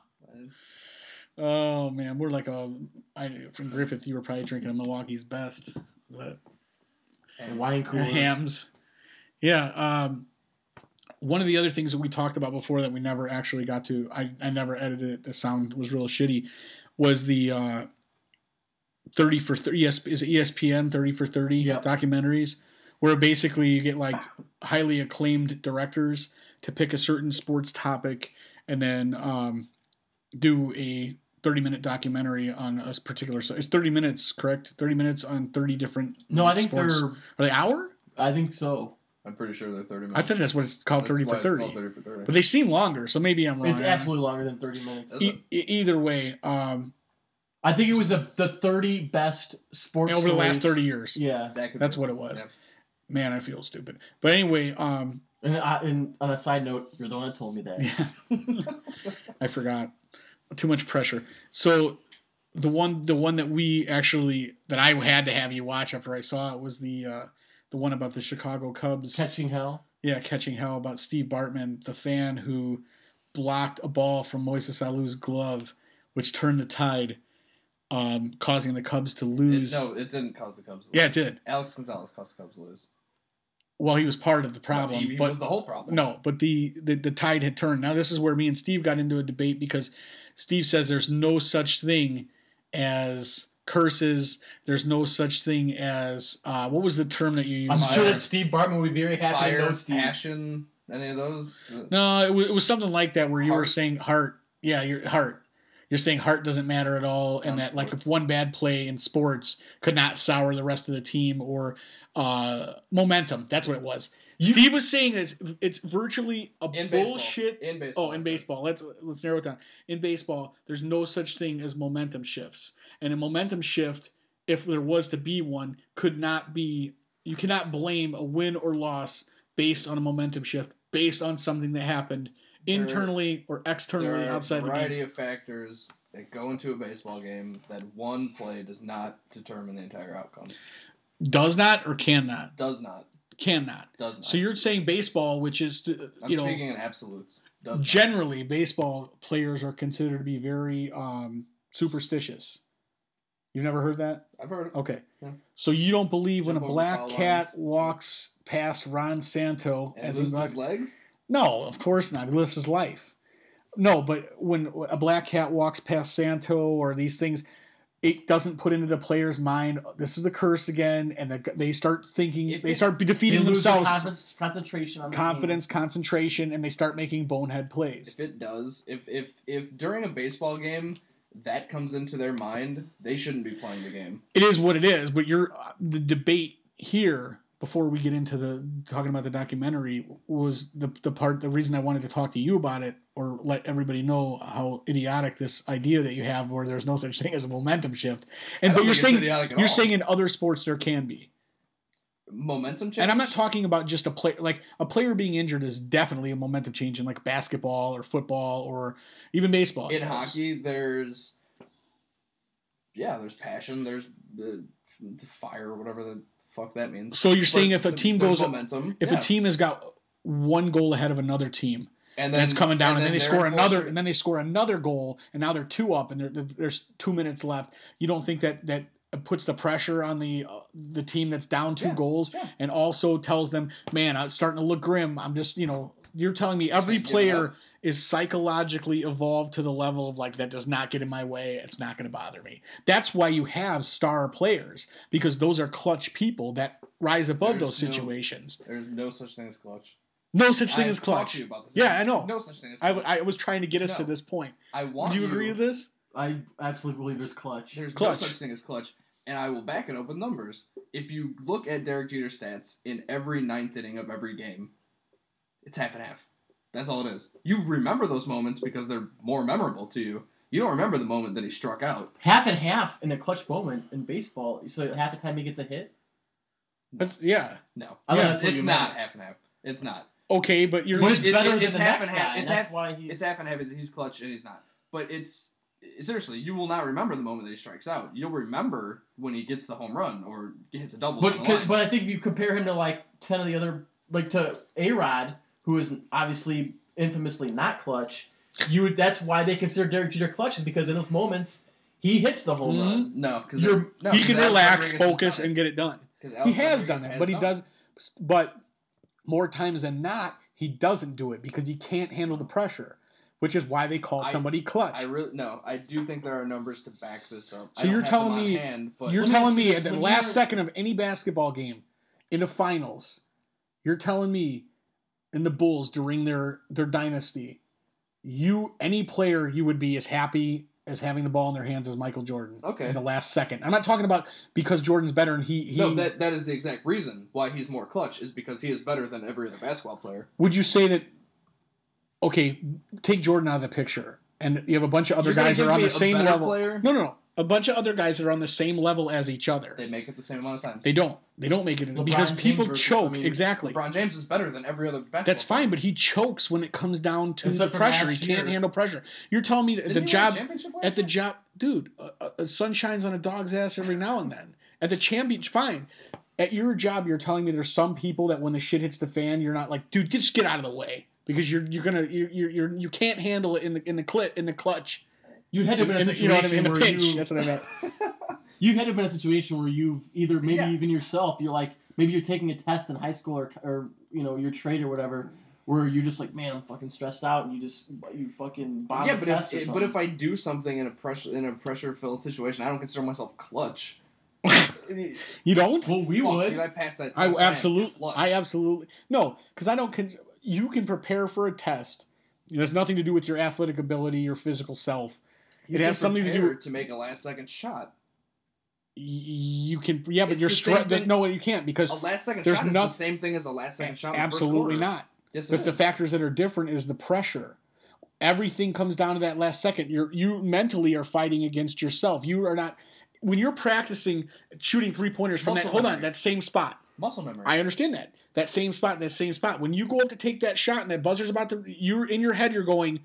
Oh man, we're like from Griffith. You were probably drinking a Milwaukee's Best, but and wine cooler hams. Yeah. One of the other things that we talked about before that we never actually got to, I never edited it. The sound was real shitty. Was the 30 for 30, is it ESPN 30 for 30 documentaries, where basically you get like highly acclaimed directors to pick a certain sports topic and then do a 30-minute documentary on a particular. So it's 30 minutes, correct? 30 minutes on 30 different sports. No, I think sports. They're... Are they hour? I think so. I'm pretty sure they're 30 minutes. I think that's what it's called, 30 for 30. It's 30 for 30. But they seem longer, so maybe I'm wrong. It's absolutely longer than 30 minutes. Either way... I think it was the 30 best sports over the last 30 years. Yeah. That's what it was. Yeah. Man, I feel stupid. But anyway. And on a side note, you're the one that told me that. Yeah. I forgot. Too much pressure. So the one that we actually, that I had to have you watch after I saw it was the one about the Chicago Cubs. Catching Hell. Yeah, Catching Hell, about Steve Bartman, the fan who blocked a ball from Moises Alou's glove, which turned the tide. Causing the Cubs to lose. It didn't cause the Cubs to lose. Yeah, it did. Alex Gonzalez caused the Cubs to lose. Well, he was part of the problem. No, he was the whole problem. No, but the tide had turned. Now, this is where me and Steve got into a debate because Steve says there's no such thing as curses. There's no such thing as, what was the term that you used? I'm sure that Steve Bartman would be very happy to know Steve. Passion, any of those? No, it was something like that where you were saying heart. Yeah, your heart. You're saying heart doesn't matter at all, and that sports. Like if one bad play in sports could not sour the rest of the team or momentum. That's what it was. Steve was saying this. It's virtually a in bullshit. Baseball. In baseball. Oh, in baseball. Let's narrow it down. In baseball, there's no such thing as momentum shifts, and a momentum shift, if there was to be one, could not be. You cannot blame a win or loss based on a momentum shift, based on something that happened. Internally or externally outside the game. There are a variety of factors that go into a baseball game that one play does not determine the entire outcome. Does not or cannot? Does not. Cannot. Does not. So you're saying baseball, which is, I'm speaking in absolutes. Does generally, not. Baseball players are considered to be very superstitious. You've never heard that? I've heard it. Okay. Yeah. So you don't believe when a black cat walks past Ron Santo and as he loses his legs? No, of course not. This is life. No, but when a black cat walks past Santo or these things, it doesn't put into the player's mind, this is the curse again, and they start thinking, they start defeating themselves. Concentration on confidence, concentration, and they start making bonehead plays. If it does, if during a baseball game that comes into their mind, they shouldn't be playing the game. It is what it is, but the debate here, before we get into the talking about the documentary, was the reason I wanted to talk to you about it or let everybody know how idiotic this idea that you have where there's no such thing as a momentum shift. And but you're saying in other sports there can be momentum change. And I'm not talking about just a player, like a player being injured is definitely a momentum change in like basketball or football or even baseball. In hockey, there's passion, there's the fire or whatever the fuck that means. So you're saying if a team goes momentum, if a team has got one goal ahead of another team and it's coming down and then they score another and then they score another goal and now they're two up and there's 2 minutes left, you don't think that puts the pressure on the team that's down two goals and also tells them, man, it's starting to look grim. I'm just, you're telling me every player is psychologically evolved to the level of like, that does not get in my way. It's not going to bother me. That's why you have star players, because those are clutch people that rise above those situations. There's no such thing as clutch. No such thing as clutch. To you about this. Yeah, I know. No such thing as clutch. I was trying to get us to this point. Do you agree with this? I absolutely believe there's clutch. There's no such thing as clutch. And I will back it up with numbers. If you look at Derek Jeter's stats in every ninth inning of every game, it's half and half. That's all it is. You remember those moments because they're more memorable to you. You don't remember the moment that he struck out. Half and half in a clutch moment in baseball. So half the time he gets a hit? That's, yeah. No. It's not half and half. It's not. Okay, but you're... But it's better than the next guy. It's half and half. He's clutch and he's not. But it's... Seriously, you will not remember the moment that he strikes out. You'll remember when he gets the home run or hits a double. But I think if you compare him to like 10 of the other... Like to A-Rod... who is obviously infamously not clutch, that's why they consider Derek Jeter clutch, is because in those moments, he hits the home run. No, because he can relax, focus, and get it done. He has done it, but he does. But more times than not, he doesn't do it because he can't handle the pressure, which is why they call somebody clutch. I do think there are numbers to back this up. So you're telling me at the last second of any basketball game, in the finals, you're telling me, and the Bulls during their dynasty, any player you would be as happy as having the ball in their hands as Michael Jordan. Okay. In the last second. I'm not talking about because Jordan's better and he... No, that is the exact reason why he's more clutch, is because he is better than every other basketball player. Would you say that... Okay, take Jordan out of the picture, and you have a bunch of other guys that are on the same level. Player? No. a bunch of other guys that are on the same level as each other. They make it the same amount of times. They don't. They don't make it in, because people choke. Exactly. LeBron James is better than every other basketball. That's fine, but he chokes when it comes down to the pressure. He can't handle pressure. You're telling me that the job at the job, dude, sun shines on a dog's ass every now and then. At the championship, fine. At your job, you're telling me there's some people that when the shit hits the fan, you're not like, dude, just get out of the way, because you're gonna you can't handle it in the clutch. You had to be in a situation where you. That's what I meant. You had to be in a situation where you've either even yourself, you're like, maybe you're taking a test in high school or your trade or whatever, where you're just like, man, I'm fucking stressed out, and you fucking bomb a test or something. But if I do something in a pressure filled situation, I don't consider myself clutch. You don't? Well, we would. Dude, I passed that test. I absolutely no, because I don't. You can prepare for a test. It has nothing to do with your athletic ability, your physical self. You it has something to do with... to make a last-second shot. You can... Yeah, but no, you can't, because... A last-second shot is the same thing as a last-second shot in the first quarter. Absolutely not. Yes, it is. The factors that are different is the pressure. Everything comes down to that last second. You mentally are fighting against yourself. You are not... When you're practicing shooting three-pointers from that... Hold on, that same spot. Muscle memory. I understand that. That same spot. When you go up to take that shot and that buzzer's about to... You're in your head, you're going,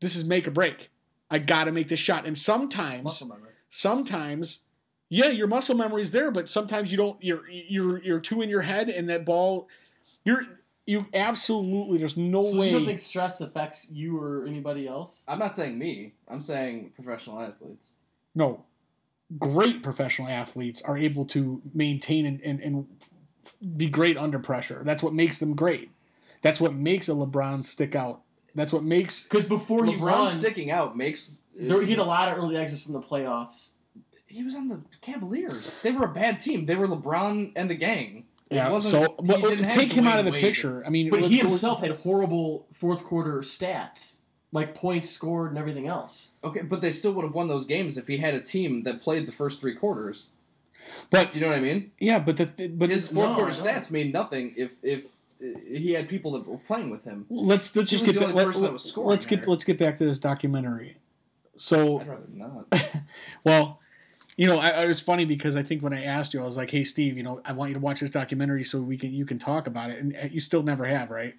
this is make or break. I gotta make this shot. And sometimes, yeah, your muscle memory is there, but sometimes you don't. You're too in your head, and that ball, you absolutely. There's no way. You don't think stress affects you or anybody else? I'm not saying me. I'm saying professional athletes. No, great professional athletes are able to maintain and be great under pressure. That's what makes them great. That's what makes a LeBron stick out. That's what makes... Because before LeBron sticking out makes... He had a lot of early exits from the playoffs. He was on the Cavaliers. They were a bad team. They were LeBron and the gang. Yeah, take him out of the picture. I mean, but he himself had horrible fourth quarter stats. Like points scored and everything else. Okay, but they still would have won those games if he had a team that played the first three quarters. But do you know what I mean? Yeah, but... his fourth quarter stats mean nothing if he had people that were playing with him. Let's just get back. Let's get back to this documentary. So I'd rather not. Well, it was funny because I think when I asked you, I was like, "Hey, Steve, I want you to watch this documentary so you can talk about it." And you still never have, right?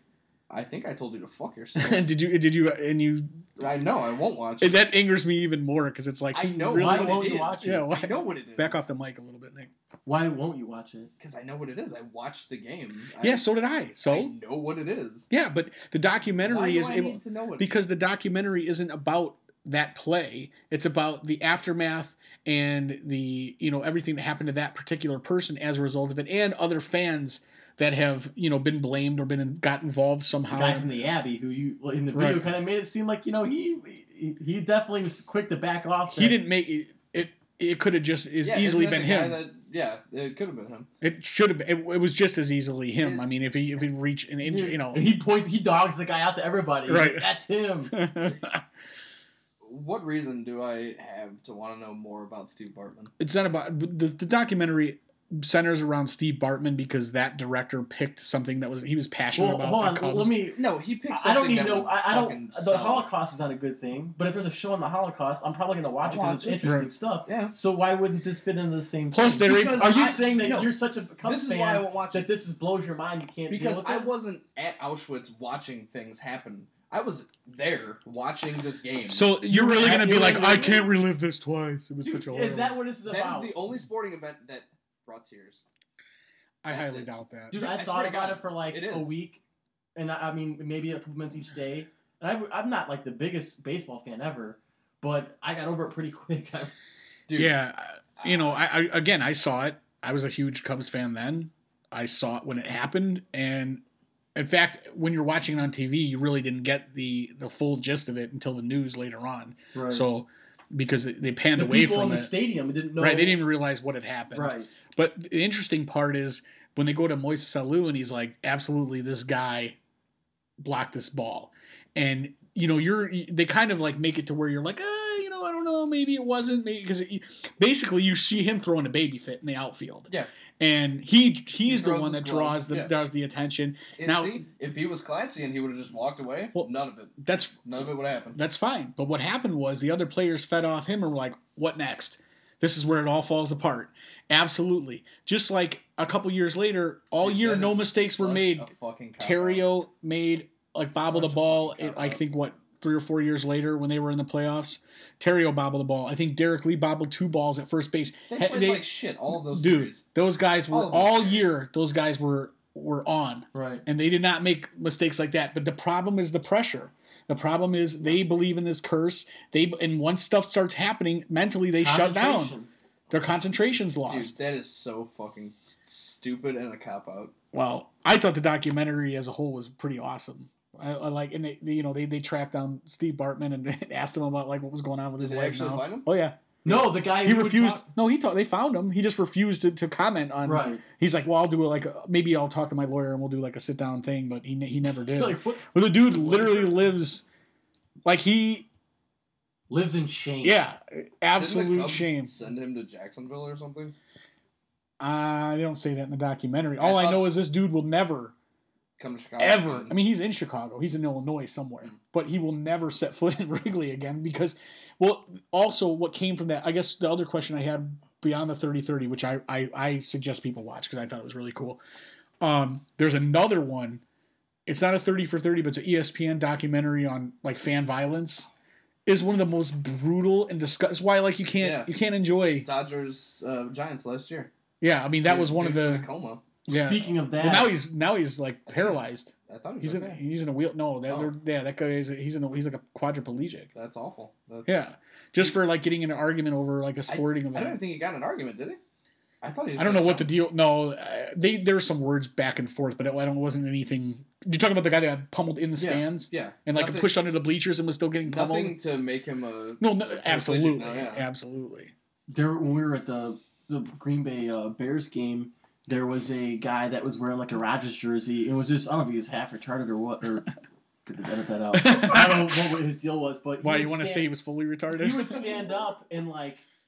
I think I told you to fuck yourself. Did you? And you? I know I won't watch it. That angers me even more because it's like, I know why won't you watch it? Yeah, I know what it is. Back off the mic a little bit, Nick. Why won't you watch it? Because I know what it is. I watched the game. Yeah, so did I. So I know what it is. Yeah, but the documentary because the documentary isn't about that play. It's about the aftermath and the everything that happened to that particular person as a result of it, and other fans that have been blamed or got involved somehow. The guy from the Abbey, who in the video kind of made it seem like he definitely was quick to back off. He didn't make it. It could have just as easily been him. It could have been him. It should have been. It was just as easily him. I mean, if he reached an injury, And he dogs the guy out to everybody. Right. Like, that's him. What reason do I have to want to know more about Steve Bartman? It's not about... The documentary centers around Steve Bartman because that director picked something that he was passionate about. Hold on. He picked something The Holocaust is not a good thing, but if there's a show on the Holocaust, I'm probably going to watch it because it's interesting stuff. Yeah. So why wouldn't this fit into the same thing? Are you saying that you're such a Cubs fan that this blows your mind, you can't deal with it? Because I wasn't at Auschwitz watching things happen. I was there watching this game. So you're really going to be like, I can't relive this twice. It was such a horrible... Is that what this is about? That is the only sporting event that brought tears. I highly doubt that. Dude, I thought about it for like a week, and I mean, maybe a couple minutes each day. And I'm not like the biggest baseball fan ever, but I got over it pretty quick. I saw it. I was a huge Cubs fan then. I saw it when it happened, and in fact, when you're watching it on TV, you really didn't get the full gist of it until the news later on. Right. So because they panned away from it. People in the stadium didn't know. Right, they didn't even realize what had happened. Right. But the interesting part is when they go to Moises Alou and he's like, absolutely, this guy blocked this ball. And, they kind of like make it to where you're like, I don't know, maybe it wasn't, maybe because basically you see him throwing a baby fit in the outfield. Yeah. And he's the one that draws the attention. And now, see, if he was classy and he would have just walked away, well, none of it would happen. That's fine. But what happened was the other players fed off him and were like, "What next? This is where it all falls apart." Absolutely. Just like a couple years later, no mistakes were made. Terrio made bobble the ball. I think 3 or 4 years later when they were in the playoffs, Terrio bobbled the ball. I think Derek Lee bobbled 2 balls at first base. They played like shit all of those series. Dude, those guys were all year. Those guys were on. Right. And they did not make mistakes like that. But the problem is the pressure. The problem is they believe in this curse. And once stuff starts happening, mentally they shut down. Their concentration's lost. Dude, that is so fucking stupid and a cop-out. Well, I thought the documentary as a whole was pretty awesome. I like, and they tracked down Steve Bartman and asked him about what was going on with his life. Did they actually find him? Oh yeah. No, the guy who refused. They found him. He just refused to comment on. Right. He's like, well, I'll do it. Maybe I'll talk to my lawyer and we'll do a sit down thing. But he never did. But the dude literally lives, he lives in shame. Yeah, absolute shame. Send him to Jacksonville or something. They don't say that in the documentary. All I know is this dude will never come to Chicago ever. I mean, he's in Chicago. He's in Illinois somewhere. But he will never set foot in Wrigley again because, well, also what came from that, I guess the other question I had beyond the 30-30, which I suggest people watch because I thought it was really cool. There's another one. It's not a 30 for 30, but it's an ESPN documentary on fan violence. Is one of the most brutal and disgusting. Why you can't enjoy Dodgers Giants last year. Yeah, I mean that was one of the. Coma. Yeah. Speaking of that, well, now he's paralyzed. I thought he's okay. He's in a wheel. No, that guy is. He's a quadriplegic. That's awful. For getting in an argument over a sporting event. I don't think he got in an argument, did he? I thought he was. I don't know what the deal. No, there were some words back and forth, but it wasn't anything. You're talking about the guy that got pummeled in the stands, yeah, and pushed under the bleachers and was still getting pummeled. Nothing to make him a absolutely, no, yeah. Absolutely. There, when we were at the Green Bay Bears game. There was a guy that was wearing a Rodgers jersey. It was just, I don't know if he was half retarded or what, or could edit that out. I don't know what his deal was, but why you want to say he was fully retarded? He would stand up and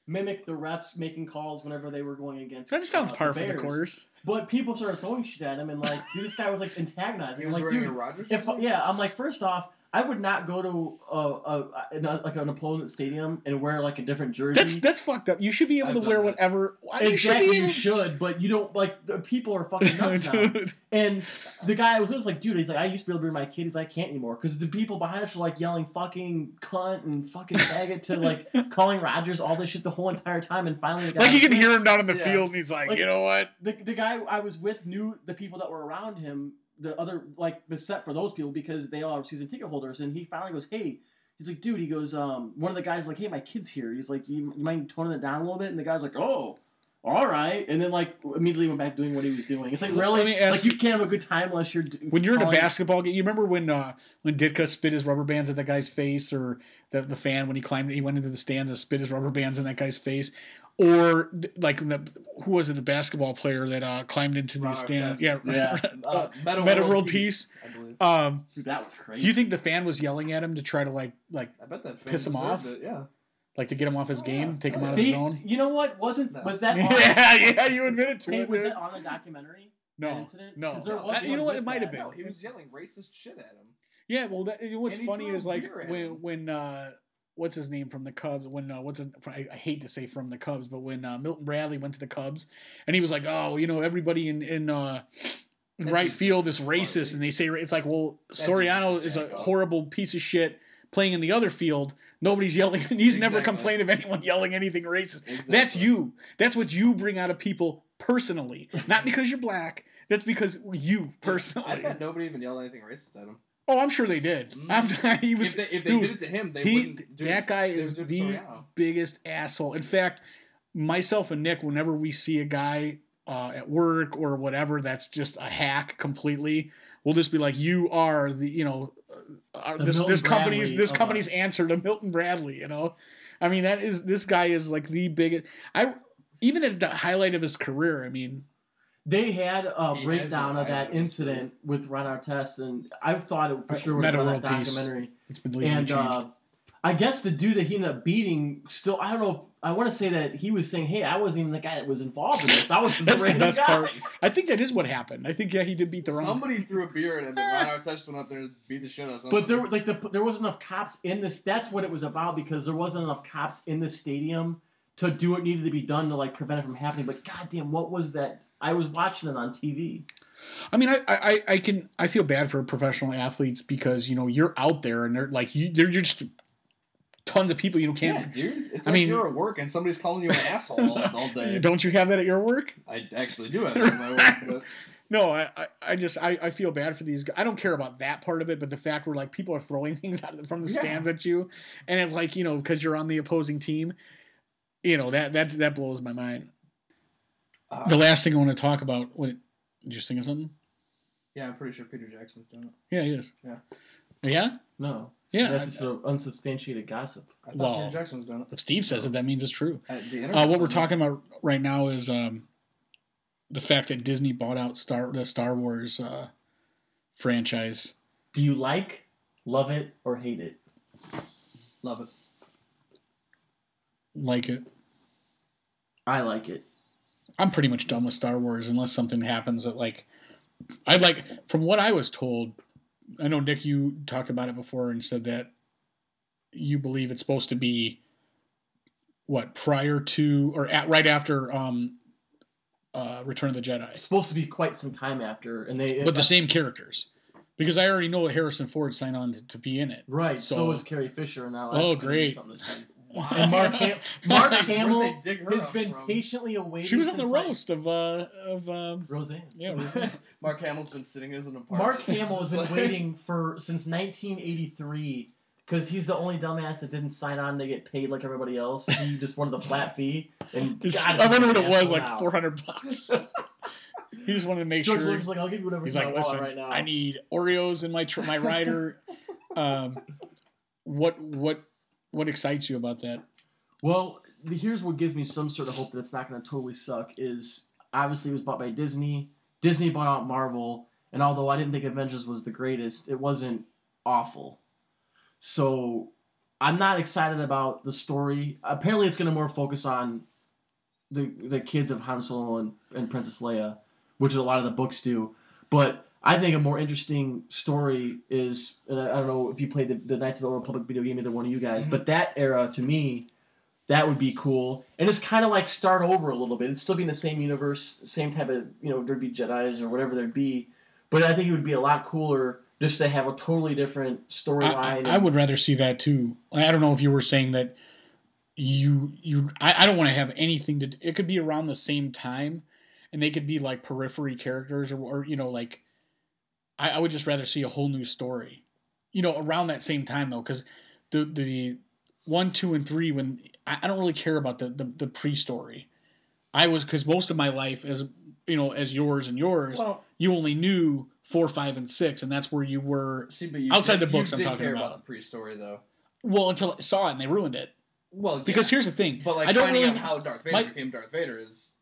mimic the refs making calls whenever they were going against. That just sounds par for the course. But people started throwing shit at him, and dude, this guy was antagonizing. He was wearing a Rodgers jersey? Yeah, I'm first off, I would not go to an opponent stadium and wear a different jersey. That's fucked up. You should be able to wear whatever. Exactly, you should, but you don't the people are fucking nuts now. And the guy I was with was dude, he's I used to be able to bring my kid. He's I can't anymore because the people behind us are yelling fucking cunt and fucking faggot to calling Rodgers all this shit the whole entire time. And finally, the guy you can hear him down in the field, and he's you know what? The guy I was with knew the people that were around him. The other, except for those people, because they all are season ticket holders, and he finally goes, hey, he's dude, he goes, one of the guys hey, my kid's here. He's you mind toning it down a little bit? And the guy's oh, all right. And then, immediately went back doing what he was doing. It's really, you can't have a good time unless you're... When you're in a basketball game, you remember when Ditka spit his rubber bands at that guy's face, or the fan, when he went into the stands and spit his rubber bands in that guy's face? Or who was it? The basketball player that climbed into the stands. Yeah. Meta World Peace. I believe. Dude, that was crazy. Do you think the fan was yelling at him to try to I bet that fan piss him off? It, yeah. To get him off his game, take him out of his zone. You know what? Was that? You admitted to it. Was it on the documentary? No. Incident? No. You know what? It might have been. No, he was yelling racist shit at him. Yeah. Well, what's funny is when what's his name from the Cubs? I hate to say from the Cubs, but when Milton Bradley went to the Cubs, and he was everybody in right field is racist, and they say it's Soriano is a horrible piece of shit playing in the other field. Nobody's yelling, and he's never complained of anyone yelling anything racist. Exactly. That's you. That's what you bring out of people personally, not because you're black. That's because you personally. I bet nobody even yelled anything racist at him. Oh, I'm sure they did. If they did it to him, they wouldn't do it. That guy is the biggest asshole. In fact, myself and Nick, whenever we see a guy at work or whatever that's just a hack completely, we'll just be like, "You are the this company's answer to Milton Bradley." You know, I mean, that is this guy is the biggest. Even at the highlight of his career, I mean. They had a breakdown of that incident with Ron Artest, and I've thought it for sure was on that documentary. It's been legally changed. I guess the dude that he ended up beating still, I don't know if, I want to say that he was saying, hey, I wasn't even the guy that was involved in this. I was just that's the best guy. Part. I think that is what happened. I think, yeah, he did beat the wrong guy. Somebody threw a beer at him and Ron Artest went up there and beat the shit out of something. But there, like, there wasn't enough cops in this. That's what it was about, because there wasn't enough cops in the stadium to do what needed to be done to, like, prevent it from happening. But goddamn, what was that? I was watching it on TV. I mean, I feel bad for professional athletes because, you know, you're out there and they're like, they're just tons of people you can't. Yeah, dude. It's you're at work and somebody's calling you an asshole all day. Don't you have that at your work? I actually do have that at my work. But. No, I just feel bad for these guys. I don't care about that part of it, but the fact where, like, people are throwing things out from the stands at you, and it's like, you know, because you're on the opposing team, you know, that blows my mind. The last thing I want to talk about, did you think of something? Yeah, I'm pretty sure Peter Jackson's doing it. Yeah, he is. Yeah. Yeah? No. Yeah. That's just unsubstantiated gossip. I thought Peter Jackson's doing it. If Steve says it, that means it's true. What we're talking about right now is the fact that Disney bought out the Star Wars franchise. Do you love it, or hate it? Love it. Like it. I like it. I'm pretty much done with Star Wars unless something happens that, like, I'd like, from what I was told, I know, Nick, you talked about it before and said that you believe it's supposed to be, what, prior to, or right after Return of the Jedi. It's supposed to be quite some time after. But the same characters. Because I already know Harrison Ford signed on to be in it. Right, so is Carrie Fisher, and now that's going to be something the same. Wow. And Mark Hamill has been patiently awaiting. She was on the roast of Roseanne. Yeah, Roseanne. Mark Hamill's been sitting as an apartment. Mark Hamill has been waiting since 1983 because he's the only dumbass that didn't sign on to get paid like everybody else. He just wanted the flat fee. And God, I remember what it was like $400. He just wanted to make George Lucas, like, I'll give you whatever. He's like, listen, right now I need Oreos in my rider. What excites you about that? Well, here's what gives me some sort of hope that it's not going to totally suck is, obviously, it was bought by Disney. Disney bought out Marvel, and although I didn't think Avengers was the greatest, it wasn't awful. So I'm not excited about the story. Apparently, it's going to more focus on the kids of Han Solo and Princess Leia, which a lot of the books do. But I think a more interesting story is, and I don't know if you played the Knights of the Old Republic video game, either one of you guys, but that era, to me, that would be cool. And it's kind of like start over a little bit. It'd still be in the same universe, same type of, you know, there'd be Jedis or whatever there'd be. But I think it would be a lot cooler just to have a totally different storyline. I would rather see that, too. I don't know if you were saying that I don't want to have anything to – it could be around the same time, and they could be like periphery characters or you know, like – I would just rather see a whole new story, you know, around that same time though, because the 1, 2, and 3, when I don't really care about the pre-story. I was, because most of my life, as you know, as yours and yours, well, you only knew 4, 5, and 6, and that's where you were. See, but you outside the books. You did I'm talking care about the pre-story though. Well, until I saw it and they ruined it. Well, yeah. Because here's the thing, but like I don't finding really out how Darth Vader became Darth Vader is.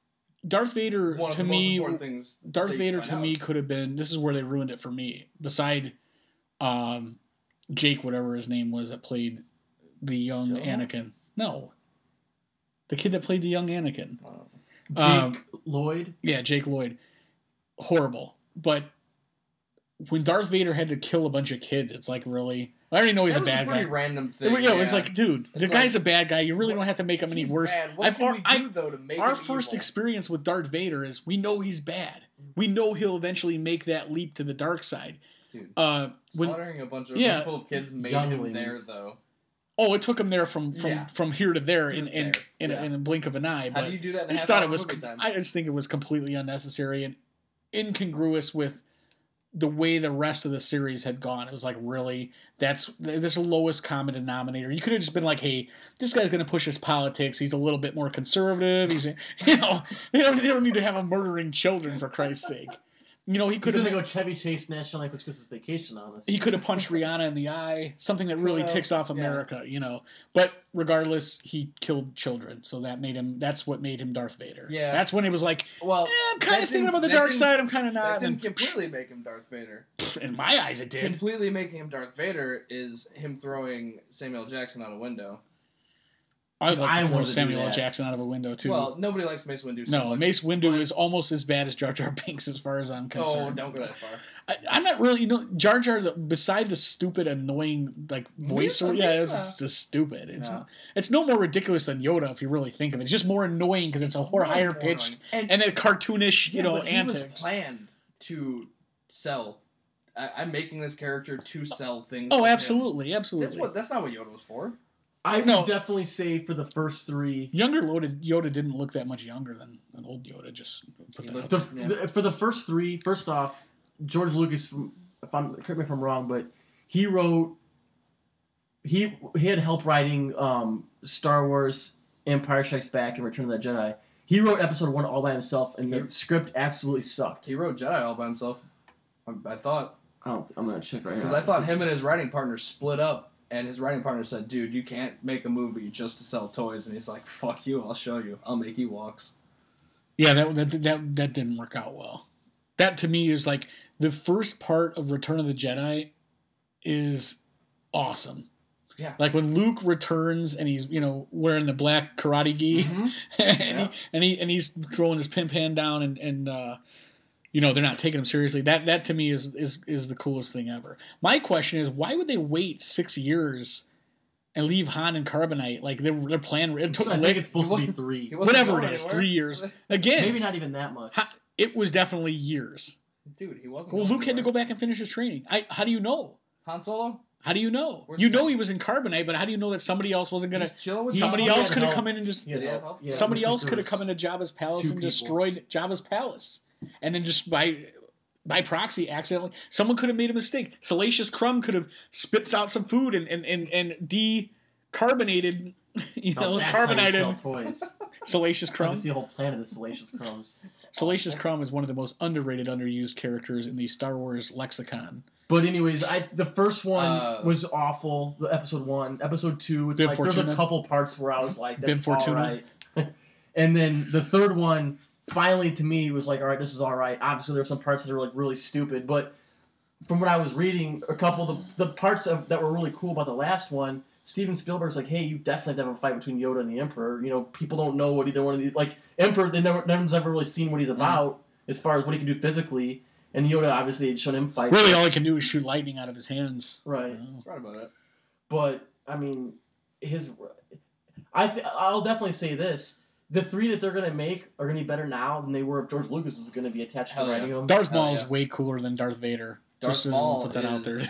Darth Vader to me could have been, this is where they ruined it for me. Beside Jake, whatever his name was, that played the young Anakin. No. The kid that played the young Anakin. Jake Lloyd? Yeah, Jake Lloyd. Horrible. But when Darth Vader had to kill a bunch of kids, it's like, really? I already know he's a bad guy. That was a pretty random thing. It's like, dude, the guy's a bad guy. You really don't have to make him any worse. What can we do, though, to make him evil? Our first experience with Darth Vader is we know he's bad. We know he'll eventually make that leap to the dark side. Dude, slaughtering a bunch of kids made him there, though. Oh, it took him there from here to there in a blink of an eye. But how do you do that in I just think it was completely unnecessary and incongruous with the way the rest of the series had gone. It was like, really? That's the lowest common denominator. You could have just been like, hey, this guy's going to push his politics. He's a little bit more conservative. He's, you know, they don't need to have him murdering children, for Christ's sake. You know, he could have gonna go Chevy Chase National Lampoon's Christmas Vacation on us. He could have punched Rihanna in the eye, something that really ticks off America, you know. But regardless, he killed children, so that made him. That's what made him Darth Vader. Yeah, that's when he was like, "Well, I'm kind of thinking about the dark side. I'm kind of not." That didn't completely make him Darth Vader. In my eyes, it did. Completely making him Darth Vader is him throwing Samuel Jackson out a window. I'd like to throw Samuel L. Jackson out of a window, too. Well, nobody likes Mace Windu. So no, Mace Windu is almost as bad as Jar Jar Binks as far as I'm concerned. Oh, don't go that far. I'm not really... You know, Jar Jar, beside the stupid, annoying like voice... it's just stupid. It's no more ridiculous than Yoda, if you really think of it. It's just more annoying because it's a higher-pitched and a cartoonish, antics. It was planned to sell... I'm making this character to sell things. Oh, absolutely, absolutely. That's not what Yoda was for. I would definitely say for the first three... Younger Yoda didn't look that much younger than an old Yoda. Just put that out there. For the first three, first off, George Lucas, correct me if I'm wrong, but he wrote... He had help writing Star Wars, Empire Strikes Back, and Return of the Jedi. He wrote Episode 1 all by himself, and the script absolutely sucked. He wrote Jedi all by himself, I thought. I'm going to check right now. Because I thought him and his writing partner split up. And his writing partner said, "Dude, you can't make a movie just to sell toys." And he's like, "Fuck you! I'll show you. I'll make Ewoks." Yeah, that didn't work out well. That to me is like the first part of Return of the Jedi is awesome. Yeah, like when Luke returns and he's wearing the black karate gi, and he's throwing his pimp hand down and they're not taking him seriously. That to me is the coolest thing ever. My question is, why would they wait 6 years and leave Han and Carbonite? Like their plan. I think it's supposed to be 3. Whatever it is, 3 years. Again, maybe not even that much. It was definitely years. Dude, he wasn't. Well, Luke had to go back and finish his training. How do you know? Han Solo. How do you know? He was in Carbonite, but how do you know that somebody else wasn't going to... Somebody else could have come in and just... Somebody else could have come into Jabba's palace and destroyed Jabba's palace. And then just by proxy, accidentally, someone could have made a mistake. Salacious Crumb could have spits out some food and decarbonated, carbonated toys. Salacious Crumb. I see the whole planet is Salacious Crumbs. Salacious Crumb is one of the most underrated, underused characters in the Star Wars lexicon. But anyways, the first one was awful. Episode 1, Episode 2. It's like there's a couple parts where I was like, "That's all right." And then the third one. Finally, to me, it was like, all right, this is all right. Obviously, there were some parts that were like really stupid, but from what I was reading, a couple of the parts that were really cool about the last one, Steven Spielberg's like, hey, you definitely have to have a fight between Yoda and the Emperor. People don't know what either one of these, like, Emperor, no one's ever really seen what he's about as far as what he can do physically, and Yoda obviously had shown him fight. Really, all he can do is shoot lightning out of his hands. Right. That's right about it. But, I mean, I'll definitely say this. The 3 that they're going to make are going to be better now than they were if George Lucas was going to be attached to writing them. Darth Maul is way cooler than Darth Vader. Darth Maul put that out there.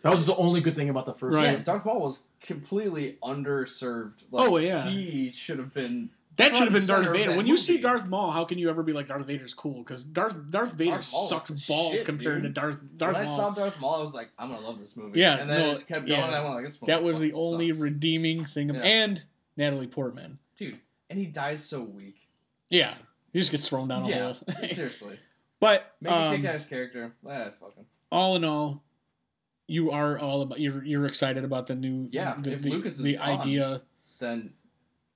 That was the only good thing about the first one. Yeah, Darth Maul was completely underserved. Like, he should have been... That should have been Darth Vader. When you see Darth Maul, how can you ever be like, Darth Vader's cool? Because Darth Vader sucks balls compared to Darth Maul. When I saw Darth Maul, I was like, I'm going to love this movie. Yeah, and then it kept going. And I went, like, that was the only redeeming thing. And Natalie Portman. Dude. And he dies so weak. Yeah. He just gets thrown down a hole. Seriously. But make a kick-ass character. Fuck him. All in all, you are you're excited about the new idea. Then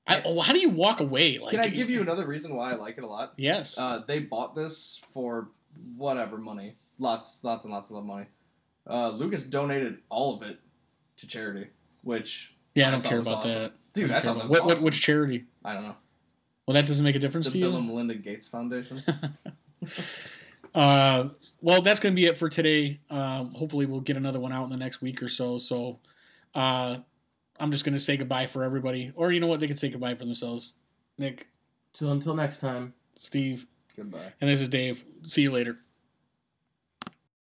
how do you walk away? Like, can I give you another reason why I like it a lot? Yes. They bought this for whatever money. Lots and lots of money. Lucas donated all of it to charity, which I don't care about that. Dude, I thought that was awesome. Which charity? I don't know. Well, that doesn't make a difference to you? The Bill and Melinda Gates Foundation. Well, that's going to be it for today. Hopefully we'll get another one out in the next week or so. So I'm just going to say goodbye for everybody. Or you know what? They can say goodbye for themselves. Nick. Until next time. Steve. Goodbye. And this is Dave. See you later.